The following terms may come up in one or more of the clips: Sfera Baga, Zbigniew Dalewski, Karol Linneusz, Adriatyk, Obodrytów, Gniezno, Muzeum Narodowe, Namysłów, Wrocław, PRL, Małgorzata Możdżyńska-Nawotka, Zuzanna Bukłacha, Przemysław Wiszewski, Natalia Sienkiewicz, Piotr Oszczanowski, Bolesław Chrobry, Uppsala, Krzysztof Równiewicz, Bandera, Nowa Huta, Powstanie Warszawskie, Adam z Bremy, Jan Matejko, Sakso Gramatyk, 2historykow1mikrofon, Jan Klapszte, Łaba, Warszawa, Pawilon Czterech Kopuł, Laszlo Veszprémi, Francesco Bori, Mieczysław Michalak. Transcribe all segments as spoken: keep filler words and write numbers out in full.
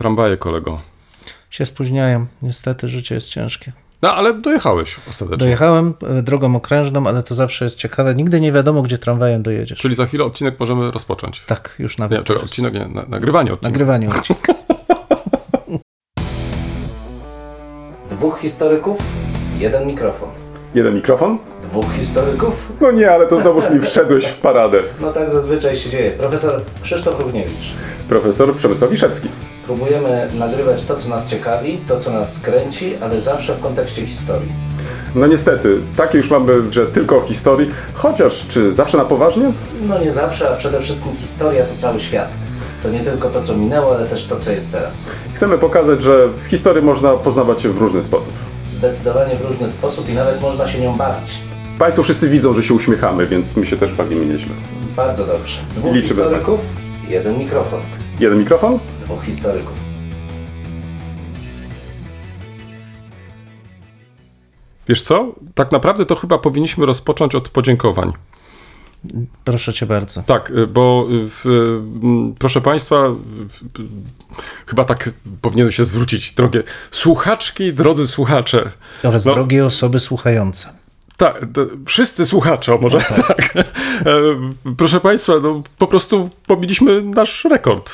Tramwaje, kolego. Się spóźniają. Niestety życie jest ciężkie. No, ale dojechałeś ostatecznie. Dojechałem drogą okrężną, ale to zawsze jest ciekawe. Nigdy nie wiadomo, gdzie tramwajem dojedziesz. Czyli za chwilę odcinek możemy rozpocząć. Tak, już nawet. Nie, czekaj, odcinek, nie, na, nagrywanie odcinka. Nagrywanie odcinka. Dwóch historyków, jeden mikrofon. Jeden mikrofon? Dwóch historyków? No nie, ale to znowuż mi wszedłeś w paradę. No tak zazwyczaj się dzieje. Profesor Krzysztof Równiewicz. Profesor Przemysław Wiszewski. Próbujemy nagrywać to, co nas ciekawi, to, co nas kręci, ale zawsze w kontekście historii. No niestety, takie już mamy, że tylko o historii, chociaż czy zawsze na poważnie? No nie zawsze, a przede wszystkim historia to cały świat. To nie tylko to, co minęło, ale też to, co jest teraz. Chcemy pokazać, że w historii można poznawać się w różny sposób. Zdecydowanie w różny sposób i nawet można się nią bawić. Państwo wszyscy widzą, że się uśmiechamy, więc my się też bawimy nieźle. Bardzo dobrze. Dwóch Liczymy historyków, Państwa. Jeden mikrofon. Jeden mikrofon? Dwóch historyków. Wiesz co? Tak naprawdę to chyba powinniśmy rozpocząć od podziękowań. Proszę cię bardzo. Tak, bo w, proszę państwa, w, chyba tak powinienem się zwrócić, drogie słuchaczki, drodzy słuchacze. Oraz no, drogie osoby słuchające. Tak, wszyscy słuchacze, może no tak. tak. Proszę państwa, no, po prostu pobiliśmy nasz rekord.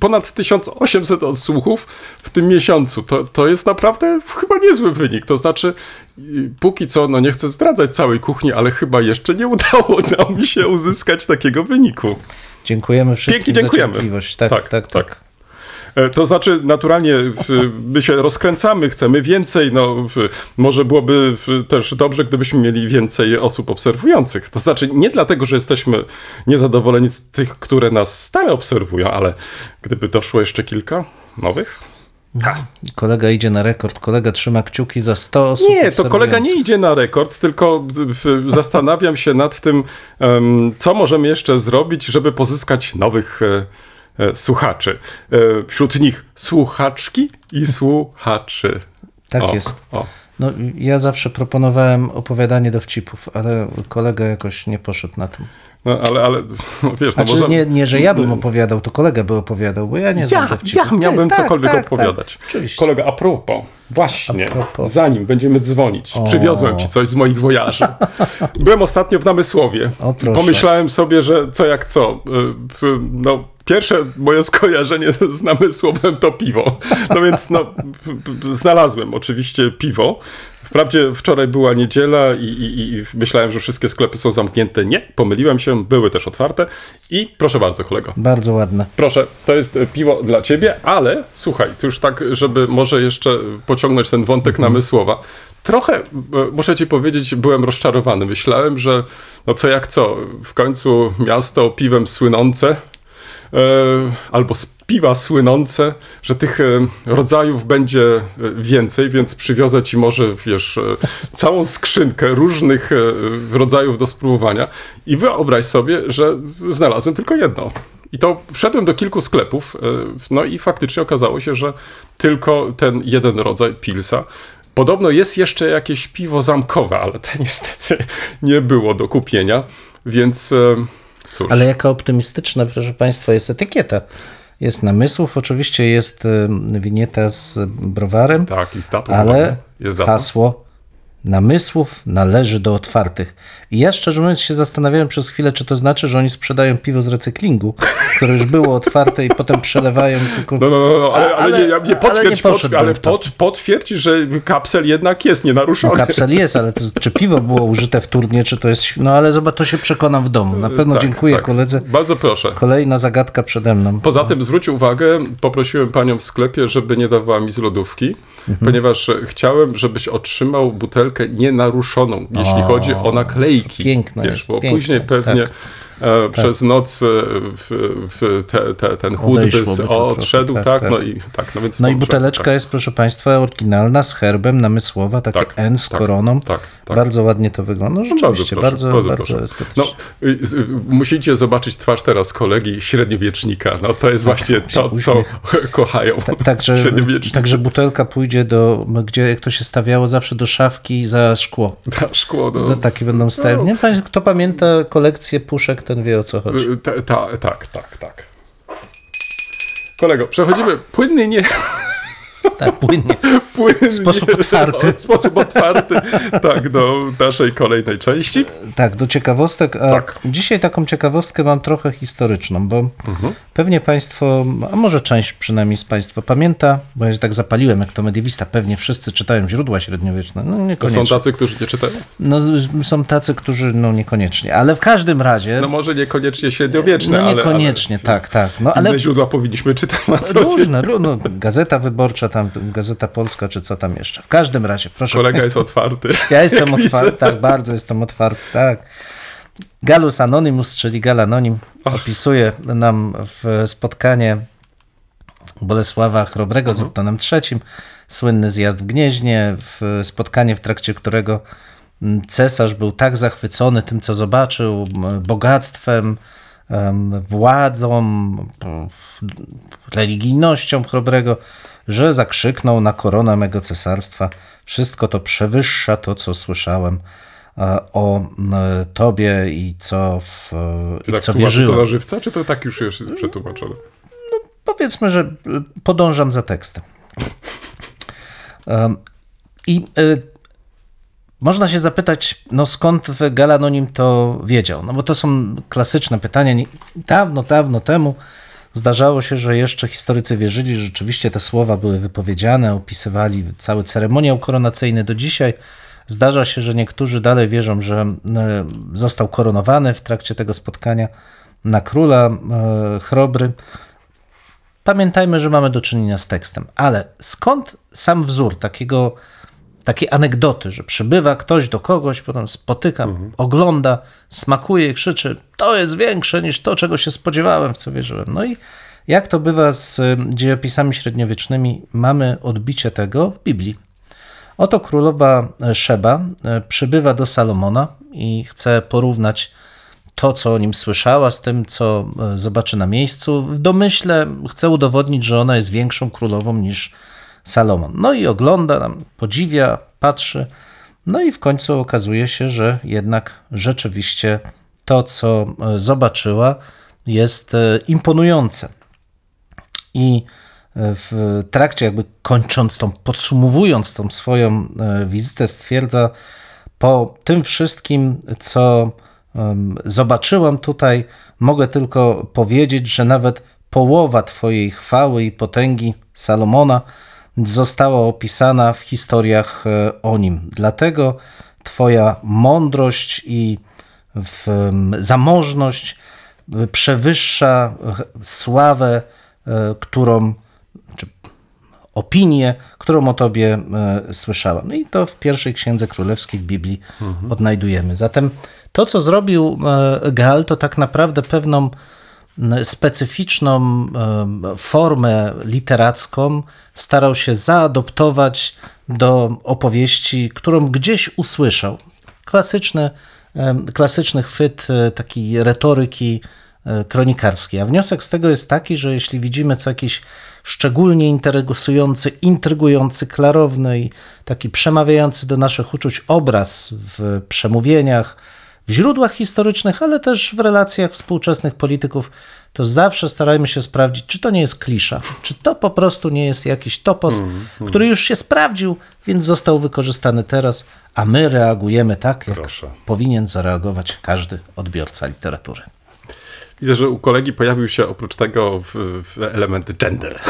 Ponad tysiąc osiemset odsłuchów w tym miesiącu. To, to jest naprawdę chyba niezły wynik. To znaczy, póki co, no nie chcę zdradzać całej kuchni, ale chyba jeszcze nie udało nam się uzyskać takiego wyniku. Dziękujemy wszystkim Pięknie, dziękujemy. za cierpliwość. Tak, tak, tak. tak. tak. To znaczy, naturalnie my się rozkręcamy, chcemy więcej, no może byłoby też dobrze, gdybyśmy mieli więcej osób obserwujących. To znaczy, nie dlatego, że jesteśmy niezadowoleni z tych, które nas stale obserwują, ale gdyby doszło jeszcze kilka nowych... Ha. Kolega idzie na rekord, kolega trzyma kciuki za sto osób. Nie, to kolega nie idzie na rekord, tylko w, zastanawiam się nad tym, um, co możemy jeszcze zrobić, żeby pozyskać nowych... słuchaczy. Wśród nich słuchaczki i słuchaczy. Tak o, jest. O. No, ja zawsze proponowałem opowiadanie dowcipów, ale kolega jakoś nie poszedł na tym. No, ale, ale wiesz... Znaczy, no może... nie, nie, że ja bym opowiadał, to kolega by opowiadał, bo ja nie znam ja, dowcipów. Ja miałbym Ty, tak, cokolwiek tak, opowiadać. Tak, kolega, a propos, właśnie, a propos. zanim będziemy dzwonić, o. przywiozłem ci coś z moich wojaży. Byłem ostatnio w Namysłowie. O, pomyślałem sobie, że co jak co, no... Pierwsze moje skojarzenie z Namysłowem to piwo. No więc no, znalazłem oczywiście piwo. Wprawdzie wczoraj była niedziela i, i, i myślałem, że wszystkie sklepy są zamknięte. Nie, pomyliłem się, były też otwarte. I proszę bardzo, kolego. Bardzo ładne. Proszę, to jest piwo dla ciebie, ale słuchaj, to już tak, żeby może jeszcze pociągnąć ten wątek mm. Namysłowa. Trochę, muszę ci powiedzieć, byłem rozczarowany. Myślałem, że no co jak co, w końcu miasto piwem słynące... albo z piwa słynące, że tych rodzajów będzie więcej, więc przywiozę ci może, wiesz, całą skrzynkę różnych rodzajów do spróbowania i wyobraź sobie, że znalazłem tylko jedno. I to wszedłem do kilku sklepów, no i faktycznie okazało się, że tylko ten jeden rodzaj pilsa. Podobno jest jeszcze jakieś piwo zamkowe, ale to niestety nie było do kupienia, więc... Cóż. Ale jaka optymistyczna, proszę państwa, jest etykieta. Jest Namysłów, oczywiście jest winieta z browarem, z, tak, i z datą, ale jest datą. Hasło Namysłów należy do otwartych. I ja szczerze mówiąc się zastanawiałem przez chwilę, czy to znaczy, że oni sprzedają piwo z recyklingu, które już było otwarte i potem przelewają. Tylko... No, no, no, ale, ale, ale nie, nie potwierdź, ale, nie ale pod, potwierdź, że kapsel jednak jest nienaruszony. No, kapsel jest, ale to, czy piwo było użyte wtórnie, czy to jest... No ale zobacz, to się przekonam w domu. Na pewno tak, dziękuję tak. koledze. Bardzo proszę. Kolejna zagadka przede mną. Poza tym zwróć uwagę, poprosiłem panią w sklepie, żeby nie dawała mi z lodówki, mhm. ponieważ chciałem, żebyś otrzymał butelkę nienaruszoną, jeśli o, chodzi o naklejki. Piękne wiesz, jest, bo piękne później jest, pewnie tak. E, tak. przez noc w, w te, te, ten chłód by odszedł, tak, tak, tak, no i tak. No, więc no i buteleczka tak. jest, proszę państwa, oryginalna z herbem Namysłowa, takie tak, N z tak, koroną. Tak, tak, bardzo tak. ładnie to wygląda. No rzeczywiście, no, bardzo, proszę, bardzo, bardzo estetyczne. No, musicie zobaczyć twarz teraz kolegi średniowiecznika. No to jest tak, właśnie to, uśmiech. co kochają także średniowieczniki. Także butelka pójdzie do, gdzie jak to się stawiało, zawsze do szafki za szkło. Za szkło, no. Takie będą stały. No. Nie wiem, kto pamięta kolekcję puszek, ten wie o co chodzi. Tak, tak, tak, tak. Kolego, przechodzimy płynnie, nie... Tak, płynnie. płynnie. W sposób otwarty. W sposób otwarty, tak, do naszej kolejnej części. Tak, do ciekawostek. A tak. Dzisiaj taką ciekawostkę mam trochę historyczną, bo mhm. pewnie Państwo, a może część przynajmniej z Państwa pamięta, bo ja się tak zapaliłem jak to mediewista, pewnie wszyscy czytają źródła średniowieczne. No niekoniecznie. To są tacy, którzy nie czytają? No są tacy, którzy, no niekoniecznie, ale w każdym razie... No może niekoniecznie średniowieczne, no, niekoniecznie, ale... ale tak, tak. No, ale źródła powinniśmy czytać na co dzień. Różne, no, Gazeta Wyborcza, tam Gazeta Polska, czy co tam jeszcze. W każdym razie, proszę Kolega Państwa, jest otwarty. Ja jestem otwarty, tak, bardzo jestem otwarty, tak. Gallus Anonymus, czyli Gal Anonim, Ach. opisuje nam w spotkanie Bolesława Chrobrego mhm. z Ottonem trzecim, słynny zjazd w Gnieźnie, w spotkanie, w trakcie którego cesarz był tak zachwycony tym, co zobaczył, bogactwem, władzą, religijnością Chrobrego, że zakrzyknął na koronę mego cesarstwa, wszystko to przewyższa to, co słyszałem o tobie i co w, i w co wierzyłem. To na żywca, czy to tak już jest przetłumaczone? No, powiedzmy, że podążam za tekstem. I można się zapytać, no skąd Gal Anonim to wiedział? No bo to są klasyczne pytania. Dawno, dawno temu zdarzało się, że jeszcze historycy wierzyli, że rzeczywiście te słowa były wypowiedziane, opisywali cały ceremoniał koronacyjny do dzisiaj. Zdarza się, że niektórzy dalej wierzą, że został koronowany w trakcie tego spotkania na króla Chrobry. Pamiętajmy, że mamy do czynienia z tekstem, ale skąd sam wzór takiego, takiej anegdoty, że przybywa ktoś do kogoś, potem spotyka, mhm. ogląda, smakuje, krzyczy, to jest większe niż to, czego się spodziewałem, w co wierzyłem. No i jak to bywa z dziejopisami średniowiecznymi, mamy odbicie tego w Biblii. Oto królowa Szeba przybywa do Salomona i chce porównać to, co o nim słyszała, z tym, co zobaczy na miejscu. W domyśle chce udowodnić, że ona jest większą królową niż Salomon. No i ogląda, podziwia, patrzy, no i w końcu okazuje się, że jednak rzeczywiście to, co zobaczyła, jest imponujące. I w trakcie jakby kończąc tą, podsumowując tą swoją wizytę, stwierdza, po tym wszystkim, co zobaczyłam tutaj, mogę tylko powiedzieć, że nawet połowa twojej chwały i potęgi Salomona została opisana w historiach o nim. Dlatego twoja mądrość i w, zamożność przewyższa sławę, którą, czy opinię, którą o tobie słyszałam. No i to w pierwszej księdze królewskiej w Biblii mhm. odnajdujemy. Zatem to, co zrobił Gal, to tak naprawdę pewną specyficzną formę literacką starał się zaadoptować do opowieści, którą gdzieś usłyszał. Klasyczny, klasyczny chwyt takiej retoryki kronikarskiej. A wniosek z tego jest taki, że jeśli widzimy co jakiś szczególnie interesujący, intrygujący, klarowny i taki przemawiający do naszych uczuć obraz w przemówieniach, w źródłach historycznych, ale też w relacjach współczesnych polityków, to zawsze starajmy się sprawdzić, czy to nie jest klisza, czy to po prostu nie jest jakiś topos, mm, mm. który już się sprawdził, więc został wykorzystany teraz, a my reagujemy tak, jak Proszę. powinien zareagować każdy odbiorca literatury. Widzę, że u kolegi pojawił się oprócz tego w, w elementy gender.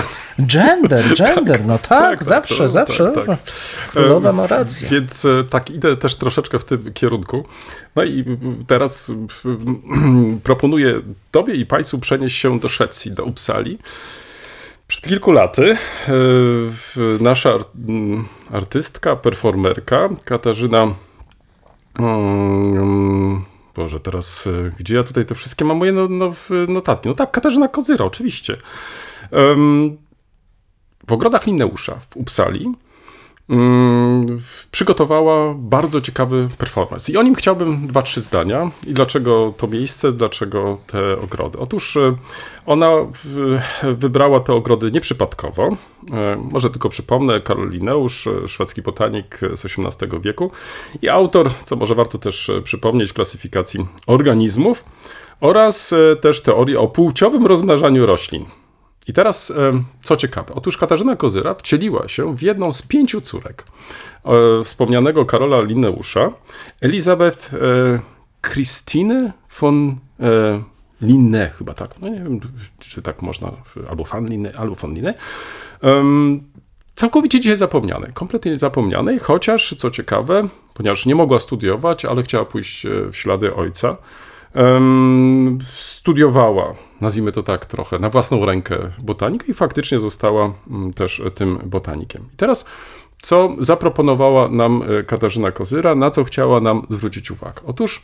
Gender, gender, tak, no tak, tak zawsze, to, zawsze. Tak, tak. Królowa ma rację. Więc tak, idę też troszeczkę w tym kierunku. No i teraz proponuję tobie i państwu przenieść się do Szwecji, do Uppsali. Przed kilku laty nasza artystka, performerka Katarzyna... Hmm, Boże, teraz gdzie ja tutaj te wszystkie mam moje no, no, notatki? No tak, Katarzyna Kozyra, oczywiście. Um, w ogrodach Linneusza w Uppsali um, przygotowała bardzo ciekawy performance. I o nim chciałbym dwa, trzy zdania. I dlaczego to miejsce, dlaczego te ogrody? Otóż ona w, wybrała te ogrody nieprzypadkowo. Um, może tylko przypomnę, Karol Linneusz, szwedzki botanik z osiemnastego wieku i autor, co może warto też przypomnieć, klasyfikacji organizmów oraz też teorii o płciowym rozmnażaniu roślin. I teraz, co ciekawe, otóż Katarzyna Kozyra wcieliła się w jedną z pięciu córek wspomnianego Karola Linneusza, Elizabeth Christine von Linne, chyba tak, no nie wiem, czy tak można, albo von Linne, albo von Linne. Całkowicie dzisiaj zapomniane, kompletnie zapomnianej, chociaż, co ciekawe, ponieważ nie mogła studiować, ale chciała pójść w ślady ojca, studiowała, nazwijmy to tak trochę, na własną rękę botanikę i faktycznie została też tym botanikiem. I teraz, co zaproponowała nam Katarzyna Kozyra, na co chciała nam zwrócić uwagę? Otóż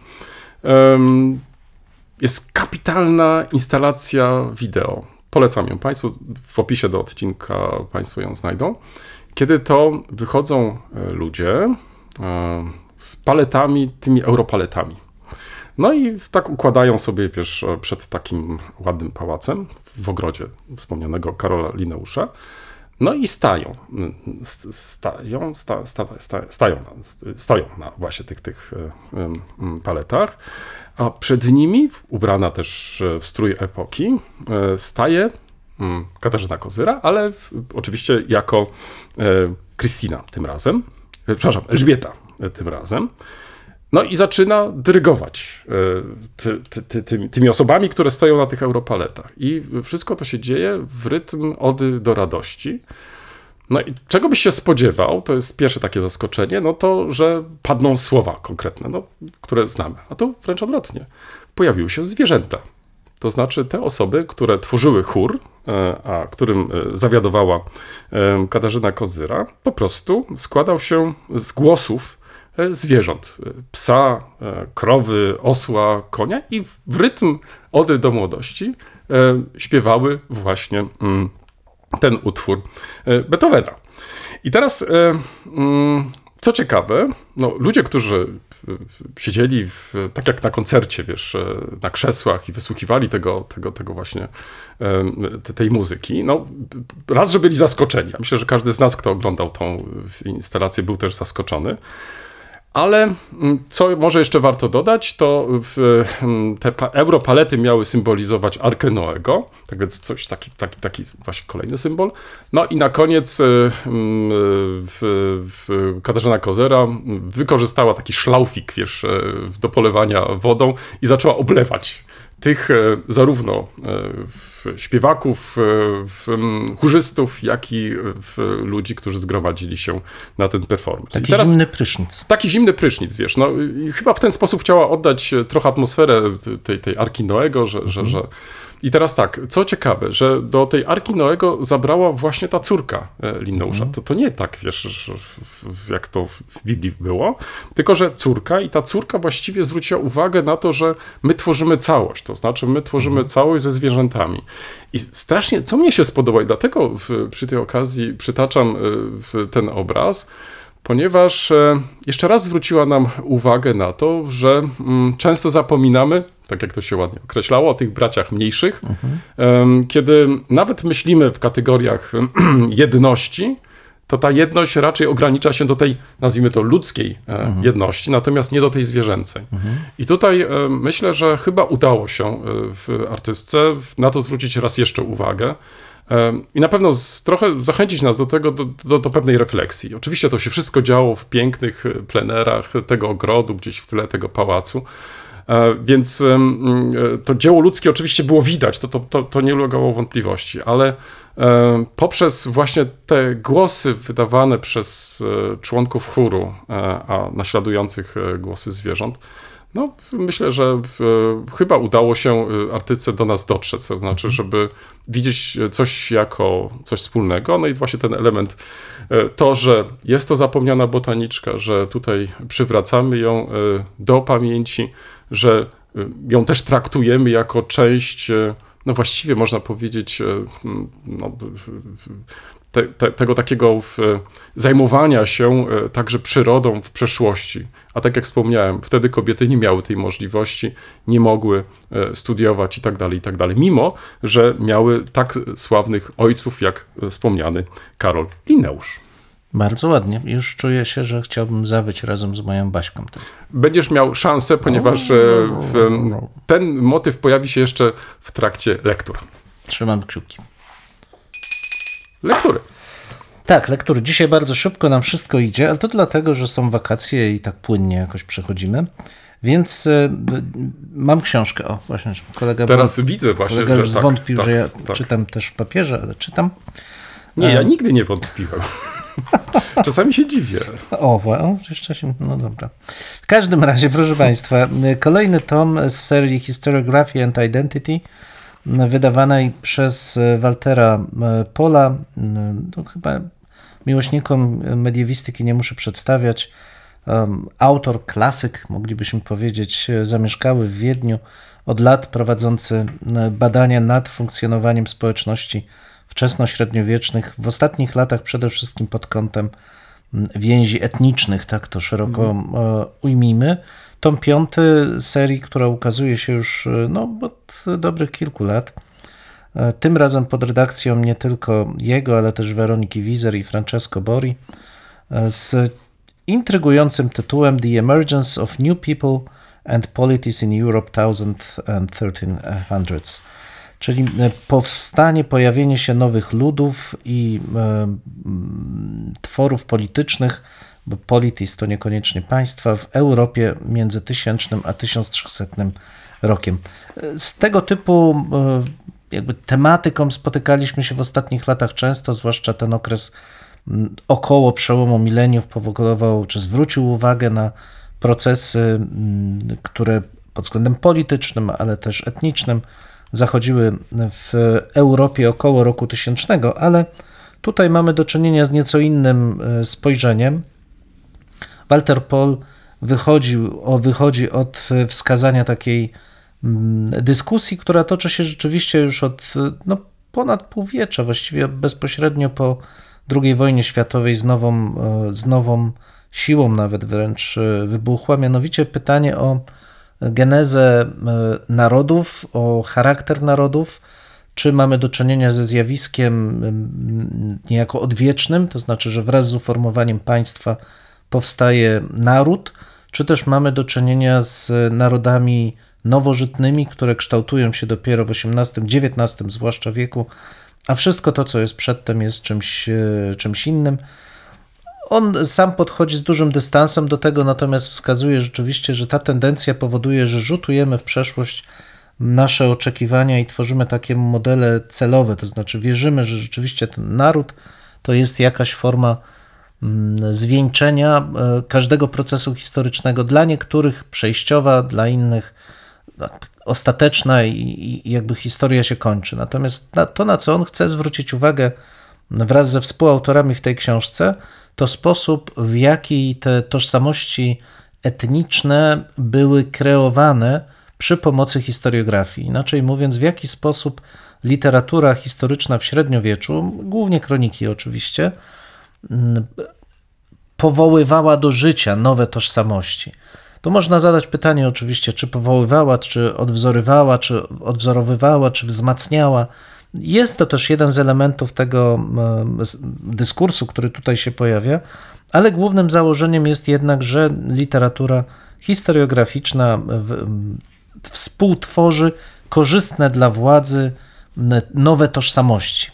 jest kapitalna instalacja wideo. Polecam ją Państwu, w opisie do odcinka Państwo ją znajdą. Kiedy to wychodzą ludzie z paletami, tymi europaletami. No i tak układają sobie, wiesz, przed takim ładnym pałacem w ogrodzie wspomnianego Karola Linneusza. No i stają, stają, sta, sta, sta, stają, stoją na właśnie tych, tych paletach, a przed nimi, ubrana też w strój epoki, staje Katarzyna Kozyra, ale oczywiście jako Krystyna tym razem, przepraszam, Elżbieta tym razem. No i zaczyna dyrygować ty, ty, ty, ty, tymi osobami, które stoją na tych europaletach. I wszystko to się dzieje w rytm ody do radości. No i czego byś się spodziewał, to jest pierwsze takie zaskoczenie, no to, że padną słowa konkretne, no, które znamy. A to wręcz odwrotnie. Pojawiły się zwierzęta. To znaczy te osoby, które tworzyły chór, a którym zawiadowała Katarzyna Kozyra, po prostu składał się z głosów zwierząt, psa, krowy, osła, konia i w rytm ody do młodości śpiewały właśnie ten utwór Beethovena. I teraz, co ciekawe, no, ludzie, którzy siedzieli w, tak jak na koncercie, wiesz, na krzesłach i wysłuchiwali tego, tego, tego właśnie tej muzyki, no raz, że byli zaskoczeni. Ja myślę, że każdy z nas, kto oglądał tą instalację, był też zaskoczony. Ale co może jeszcze warto dodać, to w, te pa, europalety miały symbolizować Arkę Noego, tak więc coś taki, taki, taki właśnie kolejny symbol. No i na koniec w, w Katarzyna Kozyra wykorzystała taki szlaufik, wiesz, do polewania wodą i zaczęła oblewać tych zarówno śpiewaków, chórzystów, jak i ludzi, którzy zgromadzili się na ten performance. Taki teraz, zimny prysznic. Taki zimny prysznic, wiesz. No, i chyba w ten sposób chciała oddać trochę atmosferę tej, tej Arki Noego, że, mhm. że, że... I teraz tak, co ciekawe, że do tej Arki Noego zabrała właśnie ta córka Linneusza. Mhm. To, to nie tak, wiesz, jak to w Biblii było, tylko że córka i ta córka właściwie zwróciła uwagę na to, że my tworzymy całość, to znaczy my tworzymy mhm. całość ze zwierzętami. I strasznie, co mnie się spodoba i dlatego w, przy tej okazji przytaczam w ten obraz, ponieważ jeszcze raz zwróciła nam uwagę na to, że często zapominamy, tak jak to się ładnie określało, o tych braciach mniejszych, mhm. kiedy nawet myślimy w kategoriach jedności, to ta jedność raczej ogranicza się do tej, nazwijmy to, ludzkiej mhm. jedności, natomiast nie do tej zwierzęcej. Mhm. I tutaj myślę, że chyba udało się w artystce na to zwrócić raz jeszcze uwagę, i na pewno z, trochę zachęcić nas do tego, do, do, do pewnej refleksji. Oczywiście to się wszystko działo w pięknych plenerach tego ogrodu, gdzieś w tle tego pałacu, więc to dzieło ludzkie oczywiście było widać, to, to, to, to nie ulegało wątpliwości, ale poprzez właśnie te głosy wydawane przez członków chóru, a naśladujących głosy zwierząt, no, myślę, że chyba udało się artyce do nas dotrzeć, to znaczy, żeby widzieć coś jako coś wspólnego. No i właśnie ten element, to, że jest to zapomniana botaniczka, że tutaj przywracamy ją do pamięci, że ją też traktujemy jako część, no właściwie można powiedzieć, no, Te, te, tego takiego w, zajmowania się także przyrodą w przeszłości. A tak jak wspomniałem, wtedy kobiety nie miały tej możliwości, nie mogły studiować i tak dalej, i tak dalej. Mimo, że miały tak sławnych ojców, jak wspomniany Karol Linneusz. Bardzo ładnie. Już czuję się, że chciałbym zawyć razem z moją Baśką. Będziesz miał szansę, ponieważ w, ten motyw pojawi się jeszcze w trakcie lektur. Trzymam kciuki. lektury. Tak, lektury. Dzisiaj bardzo szybko nam wszystko idzie, ale to dlatego, że są wakacje i tak płynnie jakoś przechodzimy. Więc y, mam książkę. O, właśnie, kolega. Teraz błąd, widzę właśnie. Kolega już że zwątpił, tak, że ja tak, czytam tak. też w papierze, ale czytam. Nie, um. ja nigdy nie wątpiłem. Czasami się dziwię. O, o, jeszcze się. No dobra. W każdym razie, proszę Państwa, kolejny tom z serii Historiography and Identity, wydawanej przez Waltera Pohla. No, chyba miłośnikom mediewistyki nie muszę przedstawiać. Autor, klasyk, moglibyśmy powiedzieć, zamieszkały w Wiedniu od lat, prowadzący badania nad funkcjonowaniem społeczności wczesnośredniowiecznych, w ostatnich latach przede wszystkim pod kątem więzi etnicznych, tak to szeroko mm. ujmijmy. Tom piąty serii, która ukazuje się już no, od dobrych kilku lat, tym razem pod redakcją nie tylko jego, ale też Weroniki Wieser i Francesco Bori, z intrygującym tytułem The Emergence of New People and Polities in Europe tysiąc i tysiąc trzysta. Czyli powstanie, pojawienie się nowych ludów i e, tworów politycznych, bo politis to niekoniecznie państwa, w Europie między tysięcznym a tysiąc trzysta rokiem. Z tego typu e, jakby tematyką spotykaliśmy się w ostatnich latach często, zwłaszcza ten okres około przełomu mileniów powodował, czy zwrócił uwagę na procesy, które pod względem politycznym, ale też etnicznym zachodziły w Europie około roku tysięcznego, ale tutaj mamy do czynienia z nieco innym spojrzeniem. Walter Pohl wychodził, o, wychodzi od wskazania takiej dyskusji, która toczy się rzeczywiście już od no, ponad półwiecza, właściwie bezpośrednio po drugiej wojnie światowej z nową, z nową siłą nawet wręcz wybuchła, mianowicie pytanie o genezę narodów, o charakter narodów, czy mamy do czynienia ze zjawiskiem niejako odwiecznym, to znaczy, że wraz z uformowaniem państwa powstaje naród, czy też mamy do czynienia z narodami nowożytnymi, które kształtują się dopiero w osiemnastym, dziewiętnastym zwłaszcza wieku, a wszystko to, co jest przedtem, jest czymś, czymś innym. On sam podchodzi z dużym dystansem do tego, natomiast wskazuje rzeczywiście, że ta tendencja powoduje, że rzutujemy w przeszłość nasze oczekiwania i tworzymy takie modele celowe, to znaczy wierzymy, że rzeczywiście ten naród to jest jakaś forma zwieńczenia każdego procesu historycznego, dla niektórych przejściowa, dla innych ostateczna i jakby historia się kończy. Natomiast to, na co on chce zwrócić uwagę wraz ze współautorami w tej książce, to sposób, w jaki te tożsamości etniczne były kreowane przy pomocy historiografii. Inaczej mówiąc, w jaki sposób literatura historyczna w średniowieczu, głównie kroniki oczywiście, powoływała do życia nowe tożsamości. To można zadać pytanie oczywiście, czy powoływała, czy odwzorywała, czy odwzorowywała, czy wzmacniała. Jest to też jeden z elementów tego dyskursu, który tutaj się pojawia, ale głównym założeniem jest jednak, że literatura historiograficzna współtworzy korzystne dla władzy nowe tożsamości.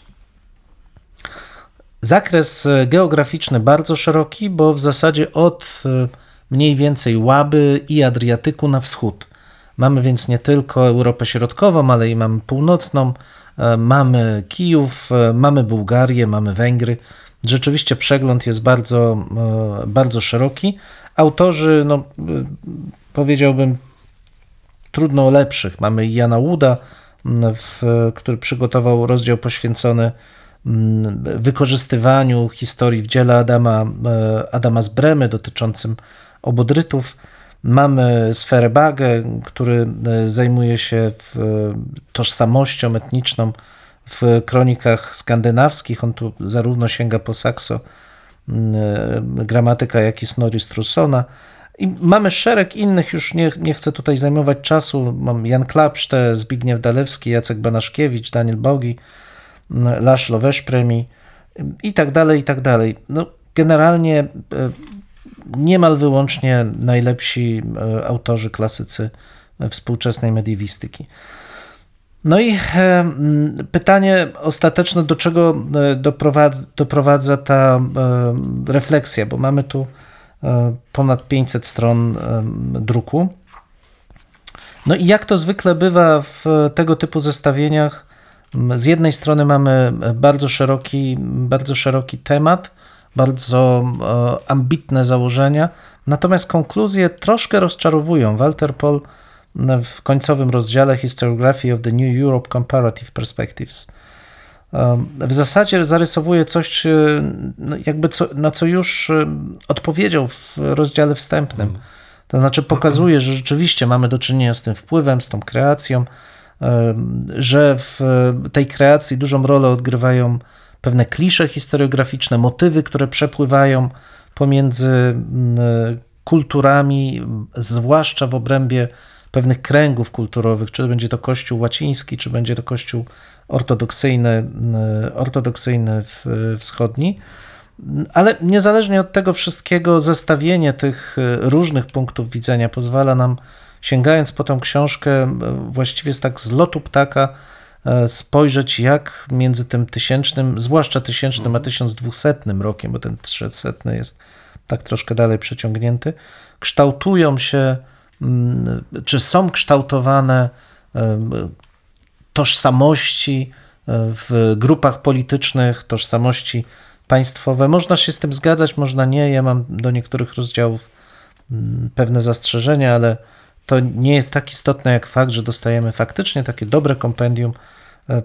Zakres geograficzny bardzo szeroki, bo w zasadzie od mniej więcej Łaby i Adriatyku na wschód. Mamy więc nie tylko Europę Środkową, ale i mamy Północną, mamy Kijów, mamy Bułgarię, mamy Węgry. Rzeczywiście przegląd jest bardzo, bardzo szeroki. Autorzy, no, powiedziałbym, trudno o lepszych. Mamy Jana Łuda, który przygotował rozdział poświęcony wykorzystywaniu historii w dziele Adama, Adama z Bremy dotyczącym Obodrytów. Mamy Sferę Bagę, który zajmuje się tożsamością etniczną w kronikach skandynawskich. On tu zarówno sięga po Sakso Gramatyka, jak i Snorri Sturlusona. I mamy szereg innych, już nie, nie chcę tutaj zajmować czasu. Mam Jan Klapszte, Zbigniew Dalewski, Jacek Banaszkiewicz, Daniel Bogi, Laszlo Veszprémi i tak dalej, i tak dalej. No, generalnie niemal wyłącznie najlepsi autorzy, klasycy współczesnej mediewistyki. No i pytanie ostateczne, do czego doprowadza, doprowadza ta refleksja, bo mamy tu ponad pięćset stron druku. No i jak to zwykle bywa w tego typu zestawieniach, z jednej strony mamy bardzo szeroki, bardzo szeroki temat, bardzo ambitne założenia, natomiast konkluzje troszkę rozczarowują. Walter Pohl w końcowym rozdziale Historiography of the New Europe Comparative Perspectives w zasadzie zarysowuje coś, jakby co, na co już odpowiedział w rozdziale wstępnym. To znaczy pokazuje, że rzeczywiście mamy do czynienia z tym wpływem, z tą kreacją, że w tej kreacji dużą rolę odgrywają pewne klisze historiograficzne, motywy, które przepływają pomiędzy kulturami, zwłaszcza w obrębie pewnych kręgów kulturowych, czy będzie to Kościół łaciński, czy będzie to Kościół ortodoksyjny, ortodoksyjny wschodni. Ale niezależnie od tego wszystkiego, zestawienie tych różnych punktów widzenia pozwala nam, sięgając po tą książkę, właściwie z tak z lotu ptaka spojrzeć, jak między tym tysięcznym, zwłaszcza tysięcznym, a tysiąc dwusetnym rokiem, bo ten trzysetny jest tak troszkę dalej przeciągnięty, kształtują się, czy są kształtowane tożsamości w grupach politycznych, tożsamości państwowe. Można się z tym zgadzać, można nie. Ja mam do niektórych rozdziałów pewne zastrzeżenia, ale to nie jest tak istotne jak fakt, że dostajemy faktycznie takie dobre kompendium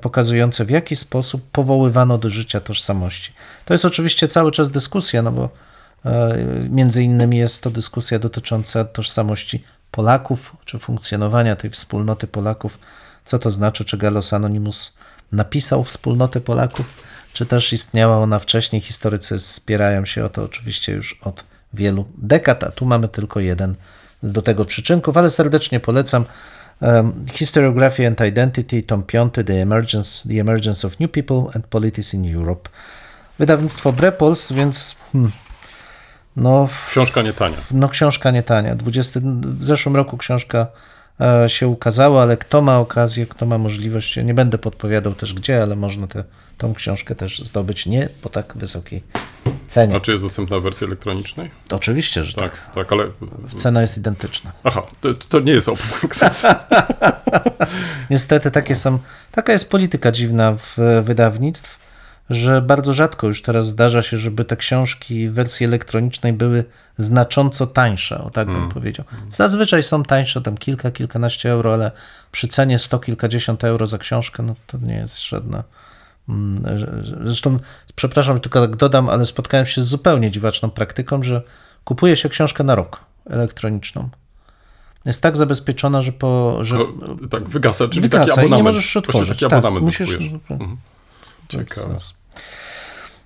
pokazujące, w jaki sposób powoływano do życia tożsamości. To jest oczywiście cały czas dyskusja, no bo między innymi jest to dyskusja dotycząca tożsamości Polaków, czy funkcjonowania tej wspólnoty Polaków, co to znaczy, czy Gallus Anonymus napisał wspólnotę Polaków, czy też istniała ona wcześniej. Historycy spierają się o to oczywiście już od wielu dekad, a tu mamy tylko jeden do tego przyczynków, ale serdecznie polecam Historiography and Identity, tom piąty, The Emergence, The Emergence of New People and Politics in Europe. Wydawnictwo Brepols, więc... Hmm, no, książka nie tania. No książka nie tania. dwudziestym w zeszłym roku książka e, się ukazała, ale kto ma okazję, kto ma możliwość, nie będę podpowiadał też gdzie, ale można te, tą książkę też zdobyć nie po tak wysokiej cenie. A czy jest dostępna w wersji elektronicznej? Oczywiście, że tak. tak. tak ale... Cena jest identyczna. Aha, to, to nie jest open access. Niestety takie są, taka jest polityka dziwna w wydawnictw, że bardzo rzadko już teraz zdarza się, żeby te książki w wersji elektronicznej były znacząco tańsze, o tak bym hmm. powiedział. Zazwyczaj są tańsze, tam kilka, kilkanaście euro, ale przy cenie sto kilkadziesiąt euro za książkę, no to nie jest żadna... Zresztą, przepraszam, tylko tak dodam, ale spotkałem się z zupełnie dziwaczną praktyką, że kupuje się książkę na rok elektroniczną. Jest tak zabezpieczona, że po... Że... No, tak, wygasa, czyli wygasa, taki abonament. Nie możesz otworzyć. Taki abonament tak, musisz... Mhm. Ciekawe.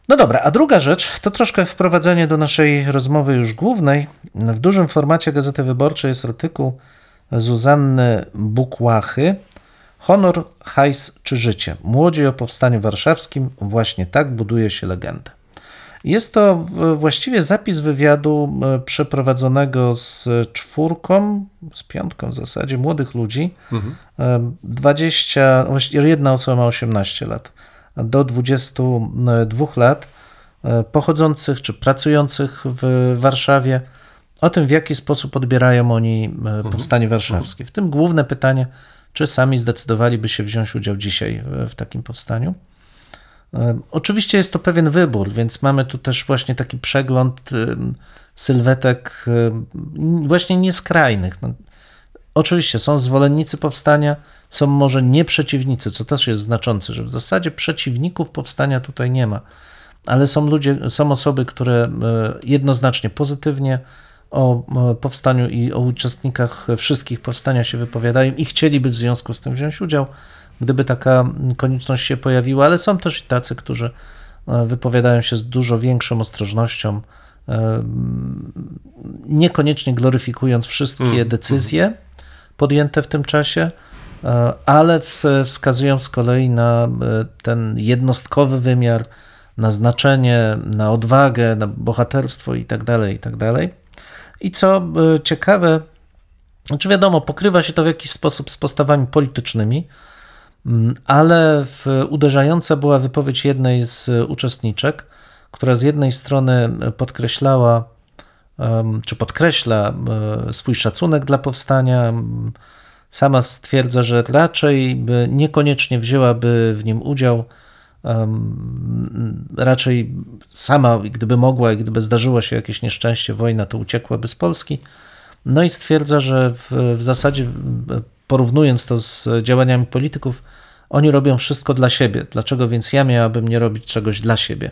No dobra, a druga rzecz to troszkę wprowadzenie do naszej rozmowy już głównej. W dużym formacie Gazety Wyborczej jest artykuł Zuzanny Bukłachy. Honor, hajs czy życie? Młodzi o Powstaniu Warszawskim, właśnie tak buduje się legendę. Jest to właściwie zapis wywiadu przeprowadzonego z czwórką, z piątką w zasadzie, młodych ludzi. Mhm. dwadzieścia, jedna osoba ma osiemnaście lat. Do dwudziestu dwóch lat, pochodzących czy pracujących w Warszawie, o tym, w jaki sposób odbierają oni Powstanie Warszawskie. W tym główne pytanie, czy sami zdecydowaliby się wziąć udział dzisiaj w takim powstaniu. Oczywiście jest to pewien wybór, więc mamy tu też właśnie taki przegląd sylwetek właśnie nieskrajnych. No, oczywiście są zwolennicy powstania, są może nie przeciwnicy, co też jest znaczące, że w zasadzie przeciwników powstania tutaj nie ma, ale są ludzie, są osoby, które jednoznacznie pozytywnie o powstaniu i o uczestnikach wszystkich powstania się wypowiadają i chcieliby w związku z tym wziąć udział, gdyby taka konieczność się pojawiła, ale są też i tacy, którzy wypowiadają się z dużo większą ostrożnością, niekoniecznie gloryfikując wszystkie mm. decyzje podjęte w tym czasie, ale wskazują z kolei na ten jednostkowy wymiar, na znaczenie, na odwagę, na bohaterstwo i tak dalej, i tak dalej. I co ciekawe, znaczy wiadomo, pokrywa się to w jakiś sposób z postawami politycznymi, ale uderzająca była wypowiedź jednej z uczestniczek, która z jednej strony podkreślała, czy podkreśla swój szacunek dla powstania, sama stwierdza, że raczej niekoniecznie wzięłaby w nim udział, raczej sama, gdyby mogła i gdyby zdarzyło się jakieś nieszczęście, wojna, to uciekłaby z Polski. No i stwierdza, że w, w zasadzie, porównując to z działaniami polityków, oni robią wszystko dla siebie. Dlaczego więc ja miałabym nie robić czegoś dla siebie?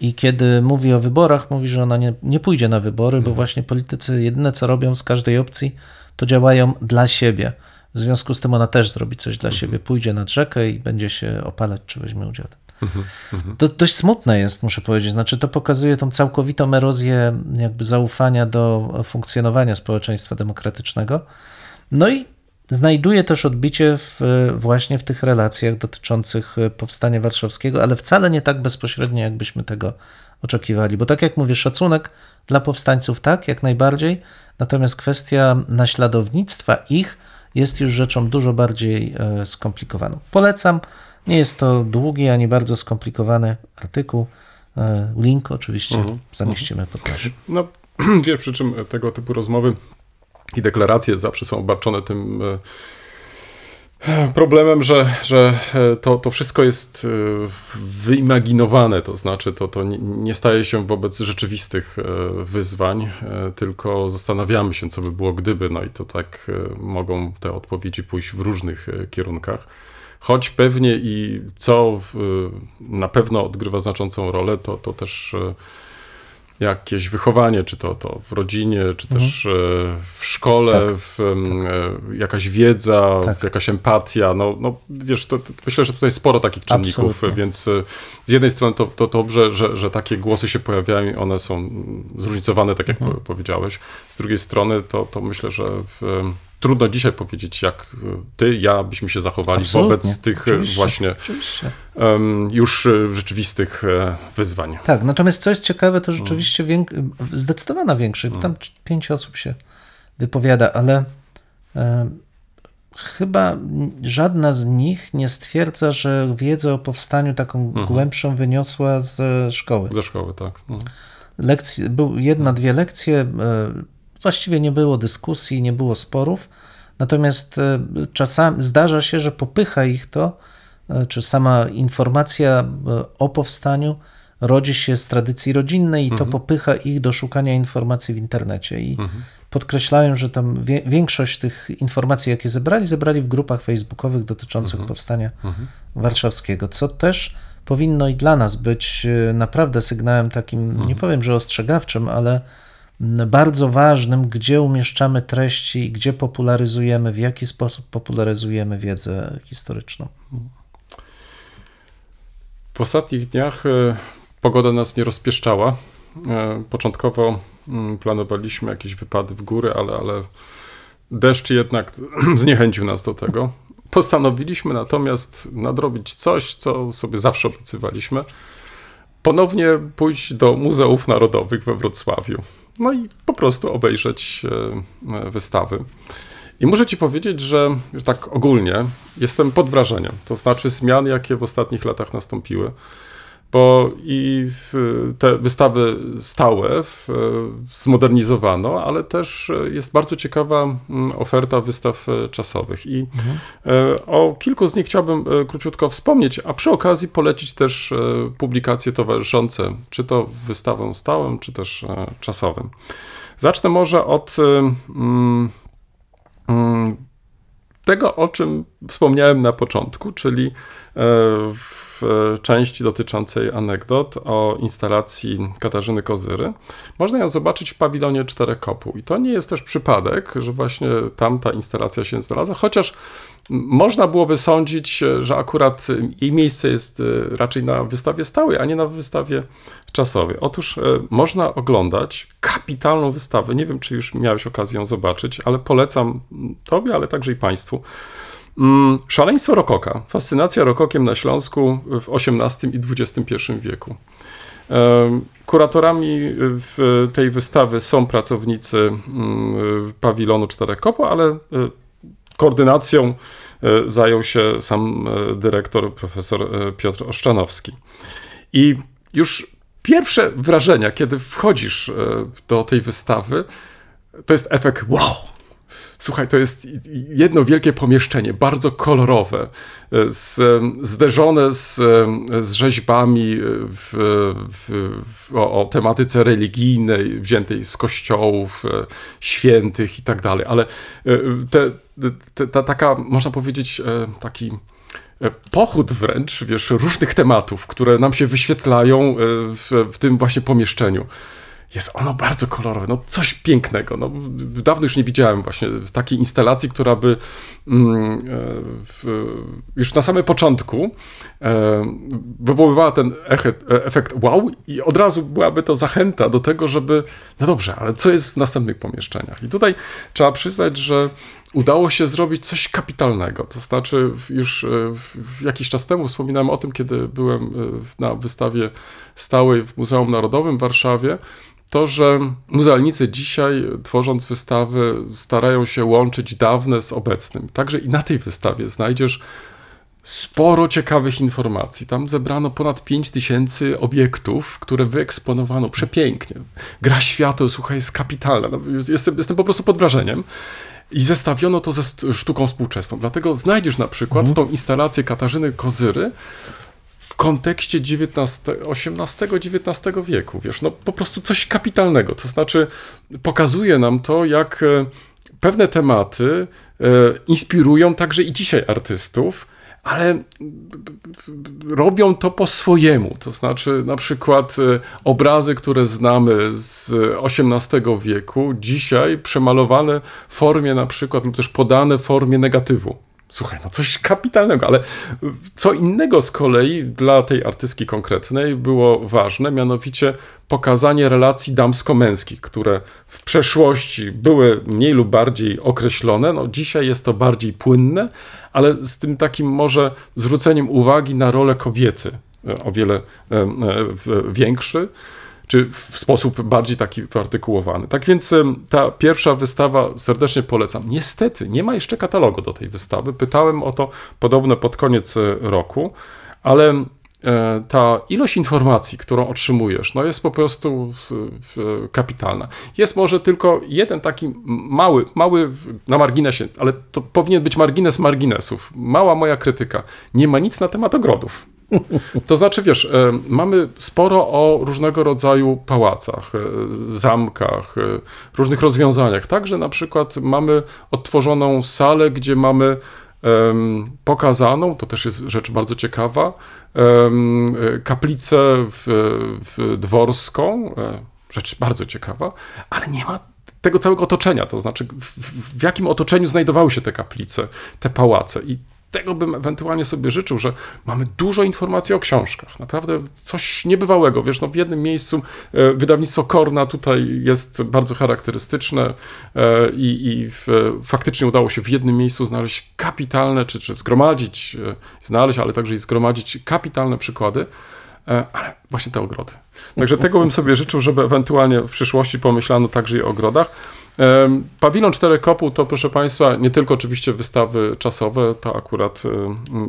I kiedy mówi o wyborach, mówi, że ona nie, nie pójdzie na wybory, bo właśnie politycy jedyne, co robią z każdej opcji, to działają dla siebie. W związku z tym ona też zrobi coś dla mhm. siebie. Pójdzie nad rzekę i będzie się opalać, czy weźmie udział. Mhm. To dość smutne jest, muszę powiedzieć. Znaczy, to pokazuje tą całkowitą erozję jakby zaufania do funkcjonowania społeczeństwa demokratycznego. No i znajduje też odbicie w, właśnie w tych relacjach dotyczących Powstania Warszawskiego, ale wcale nie tak bezpośrednio, jakbyśmy tego oczekiwali. Bo tak jak mówię, szacunek dla powstańców tak, jak najbardziej, natomiast kwestia naśladownictwa ich jest już rzeczą dużo bardziej skomplikowaną. Polecam, nie jest to długi ani bardzo skomplikowany artykuł. Link oczywiście uh-huh. zamieścimy uh-huh. pod naszym. No, wiesz, przy czym tego typu rozmowy i deklaracje zawsze są obarczone tym problemem, że, że to, to wszystko jest wyimaginowane, to znaczy to, to nie staje się wobec rzeczywistych wyzwań, tylko zastanawiamy się, co by było gdyby, no i to tak mogą te odpowiedzi pójść w różnych kierunkach. Choć pewnie i co na pewno odgrywa znaczącą rolę, to, to też jakieś wychowanie, czy to, to w rodzinie, czy mhm. też w szkole, tak. W, tak. jakaś wiedza, tak. jakaś empatia. No, no wiesz, to, to myślę, że tutaj sporo takich czynników, absolutnie. Więc z jednej strony to, to dobrze, że, że takie głosy się pojawiają i one są zróżnicowane, tak jak mhm. powiedziałeś. Z drugiej strony to, to myślę, że w, trudno dzisiaj powiedzieć, jak ty, ja byśmy się zachowali absolutnie. Wobec tych oczywiście, właśnie oczywiście. Um, już rzeczywistych wyzwań. Tak, natomiast co jest ciekawe, to rzeczywiście hmm. wiek, zdecydowana większość, hmm. bo tam pięć osób się wypowiada, ale e, chyba żadna z nich nie stwierdza, że wiedzę o powstaniu taką hmm. głębszą wyniosła ze szkoły. Ze szkoły, tak. Hmm. Lekcji, był jedna, dwie lekcje, e, właściwie nie było dyskusji, nie było sporów, natomiast czasami zdarza się, że popycha ich to, czy sama informacja o powstaniu rodzi się z tradycji rodzinnej i to mhm. popycha ich do szukania informacji w internecie. I mhm. podkreślają, że tam wie, większość tych informacji, jakie zebrali, zebrali w grupach facebookowych dotyczących mhm. Powstania mhm. Warszawskiego, co też powinno i dla nas być naprawdę sygnałem takim, mhm. nie powiem, że ostrzegawczym, ale bardzo ważnym, gdzie umieszczamy treści, gdzie popularyzujemy, w jaki sposób popularyzujemy wiedzę historyczną. W ostatnich dniach pogoda nas nie rozpieszczała. Początkowo planowaliśmy jakieś wypady w góry, ale, ale deszcz jednak zniechęcił nas do tego. Postanowiliśmy natomiast nadrobić coś, co sobie zawsze obiecywaliśmy. Ponownie pójść do Muzeów Narodowych we Wrocławiu. No i po prostu obejrzeć wystawy. I muszę ci powiedzieć, że już tak ogólnie jestem pod wrażeniem. To znaczy zmian, jakie w ostatnich latach nastąpiły. Bo i te wystawy stałe zmodernizowano, ale też jest bardzo ciekawa oferta wystaw czasowych. I mhm. o kilku z nich chciałbym króciutko wspomnieć, a przy okazji polecić też publikacje towarzyszące, czy to wystawom stałym, czy też czasowym. Zacznę może od mm, mm, tego, o czym wspomniałem na początku, czyli w części dotyczącej anegdot o instalacji Katarzyny Kozyry. Można ją zobaczyć w pawilonie Czterech Kopuł. I to nie jest też przypadek, że właśnie tam ta instalacja się znalazła, chociaż można byłoby sądzić, że akurat jej miejsce jest raczej na wystawie stałej, a nie na wystawie czasowej. Otóż można oglądać kapitalną wystawę. Nie wiem, czy już miałeś okazję ją zobaczyć, ale polecam tobie, ale także i państwu. Szaleństwo rokoka, fascynacja rokokiem na Śląsku w osiemnastym i dwudziestym pierwszym wieku. Kuratorami tej wystawy są pracownicy pawilonu Czterech Kopuł, ale koordynacją zajął się sam dyrektor profesor Piotr Oszczanowski. I już pierwsze wrażenia, kiedy wchodzisz do tej wystawy, to jest efekt wow! Słuchaj, to jest jedno wielkie pomieszczenie, bardzo kolorowe, z, zderzone z, z rzeźbami w, w, w, o, o tematyce religijnej, wziętej z kościołów, świętych i tak dalej. Ale te, te, ta taka, można powiedzieć, taki pochód wręcz, wiesz, różnych tematów, które nam się wyświetlają w, w tym właśnie pomieszczeniu. Jest ono bardzo kolorowe, no coś pięknego. No, dawno już nie widziałem właśnie takiej instalacji, która by mm, w, już na samym początku e, wywoływała ten efekt, efekt wow i od razu byłaby to zachęta do tego, żeby no dobrze, ale co jest w następnych pomieszczeniach? I tutaj trzeba przyznać, że udało się zrobić coś kapitalnego. To znaczy już jakiś czas temu wspominałem o tym, kiedy byłem na wystawie stałej w Muzeum Narodowym w Warszawie, to, że muzealnicy dzisiaj, tworząc wystawy, starają się łączyć dawne z obecnym. Także i na tej wystawie znajdziesz sporo ciekawych informacji. Tam zebrano ponad pięć tysięcy obiektów, które wyeksponowano przepięknie. Gra świateł, słuchaj, jest kapitalna. Jestem, jestem po prostu pod wrażeniem. I zestawiono to ze sztuką współczesną. Dlatego znajdziesz na przykład mhm. tą instalację Katarzyny Kozyry w kontekście osiemnastego dziewiętnastego wieku. Wiesz, no po prostu coś kapitalnego. To znaczy pokazuje nam to, jak pewne tematy inspirują także i dzisiaj artystów, ale robią to po swojemu. To znaczy na przykład obrazy, które znamy z osiemnastego wieku, dzisiaj przemalowane w formie na przykład lub też podane w formie negatywu. Słuchaj, no coś kapitalnego, ale co innego z kolei dla tej artystki konkretnej było ważne, mianowicie pokazanie relacji damsko-męskich, które w przeszłości były mniej lub bardziej określone. No dzisiaj jest to bardziej płynne, ale z tym takim może zwróceniem uwagi na rolę kobiety o wiele większy, czy w sposób bardziej taki wyartykułowany. Tak więc ta pierwsza wystawa serdecznie polecam. Niestety nie ma jeszcze katalogu do tej wystawy. Pytałem o to podobno pod koniec roku, ale ta ilość informacji, którą otrzymujesz, no jest po prostu kapitalna. Jest może tylko jeden taki mały, mały na marginesie, ale to powinien być margines marginesów. Mała moja krytyka. Nie ma nic na temat ogrodów. To znaczy, wiesz, mamy sporo o różnego rodzaju pałacach, zamkach, różnych rozwiązaniach. Także na przykład mamy odtworzoną salę, gdzie mamy pokazaną, to też jest rzecz bardzo ciekawa, kaplicę w, w dworską, rzecz bardzo ciekawa, ale nie ma tego całego otoczenia, to znaczy w, w jakim otoczeniu znajdowały się te kaplice, te pałace. I tego bym ewentualnie sobie życzył, że mamy dużo informacji o książkach. Naprawdę coś niebywałego. Wiesz, no w jednym miejscu wydawnictwo Korna tutaj jest bardzo charakterystyczne i, i w, faktycznie udało się w jednym miejscu znaleźć kapitalne, czy, czy zgromadzić, znaleźć, ale także i zgromadzić kapitalne przykłady, ale właśnie te ogrody. Także tego bym sobie życzył, żeby ewentualnie w przyszłości pomyślano także i o ogrodach. Pawilon Czterech Kopuł to, proszę Państwa, nie tylko oczywiście wystawy czasowe, to akurat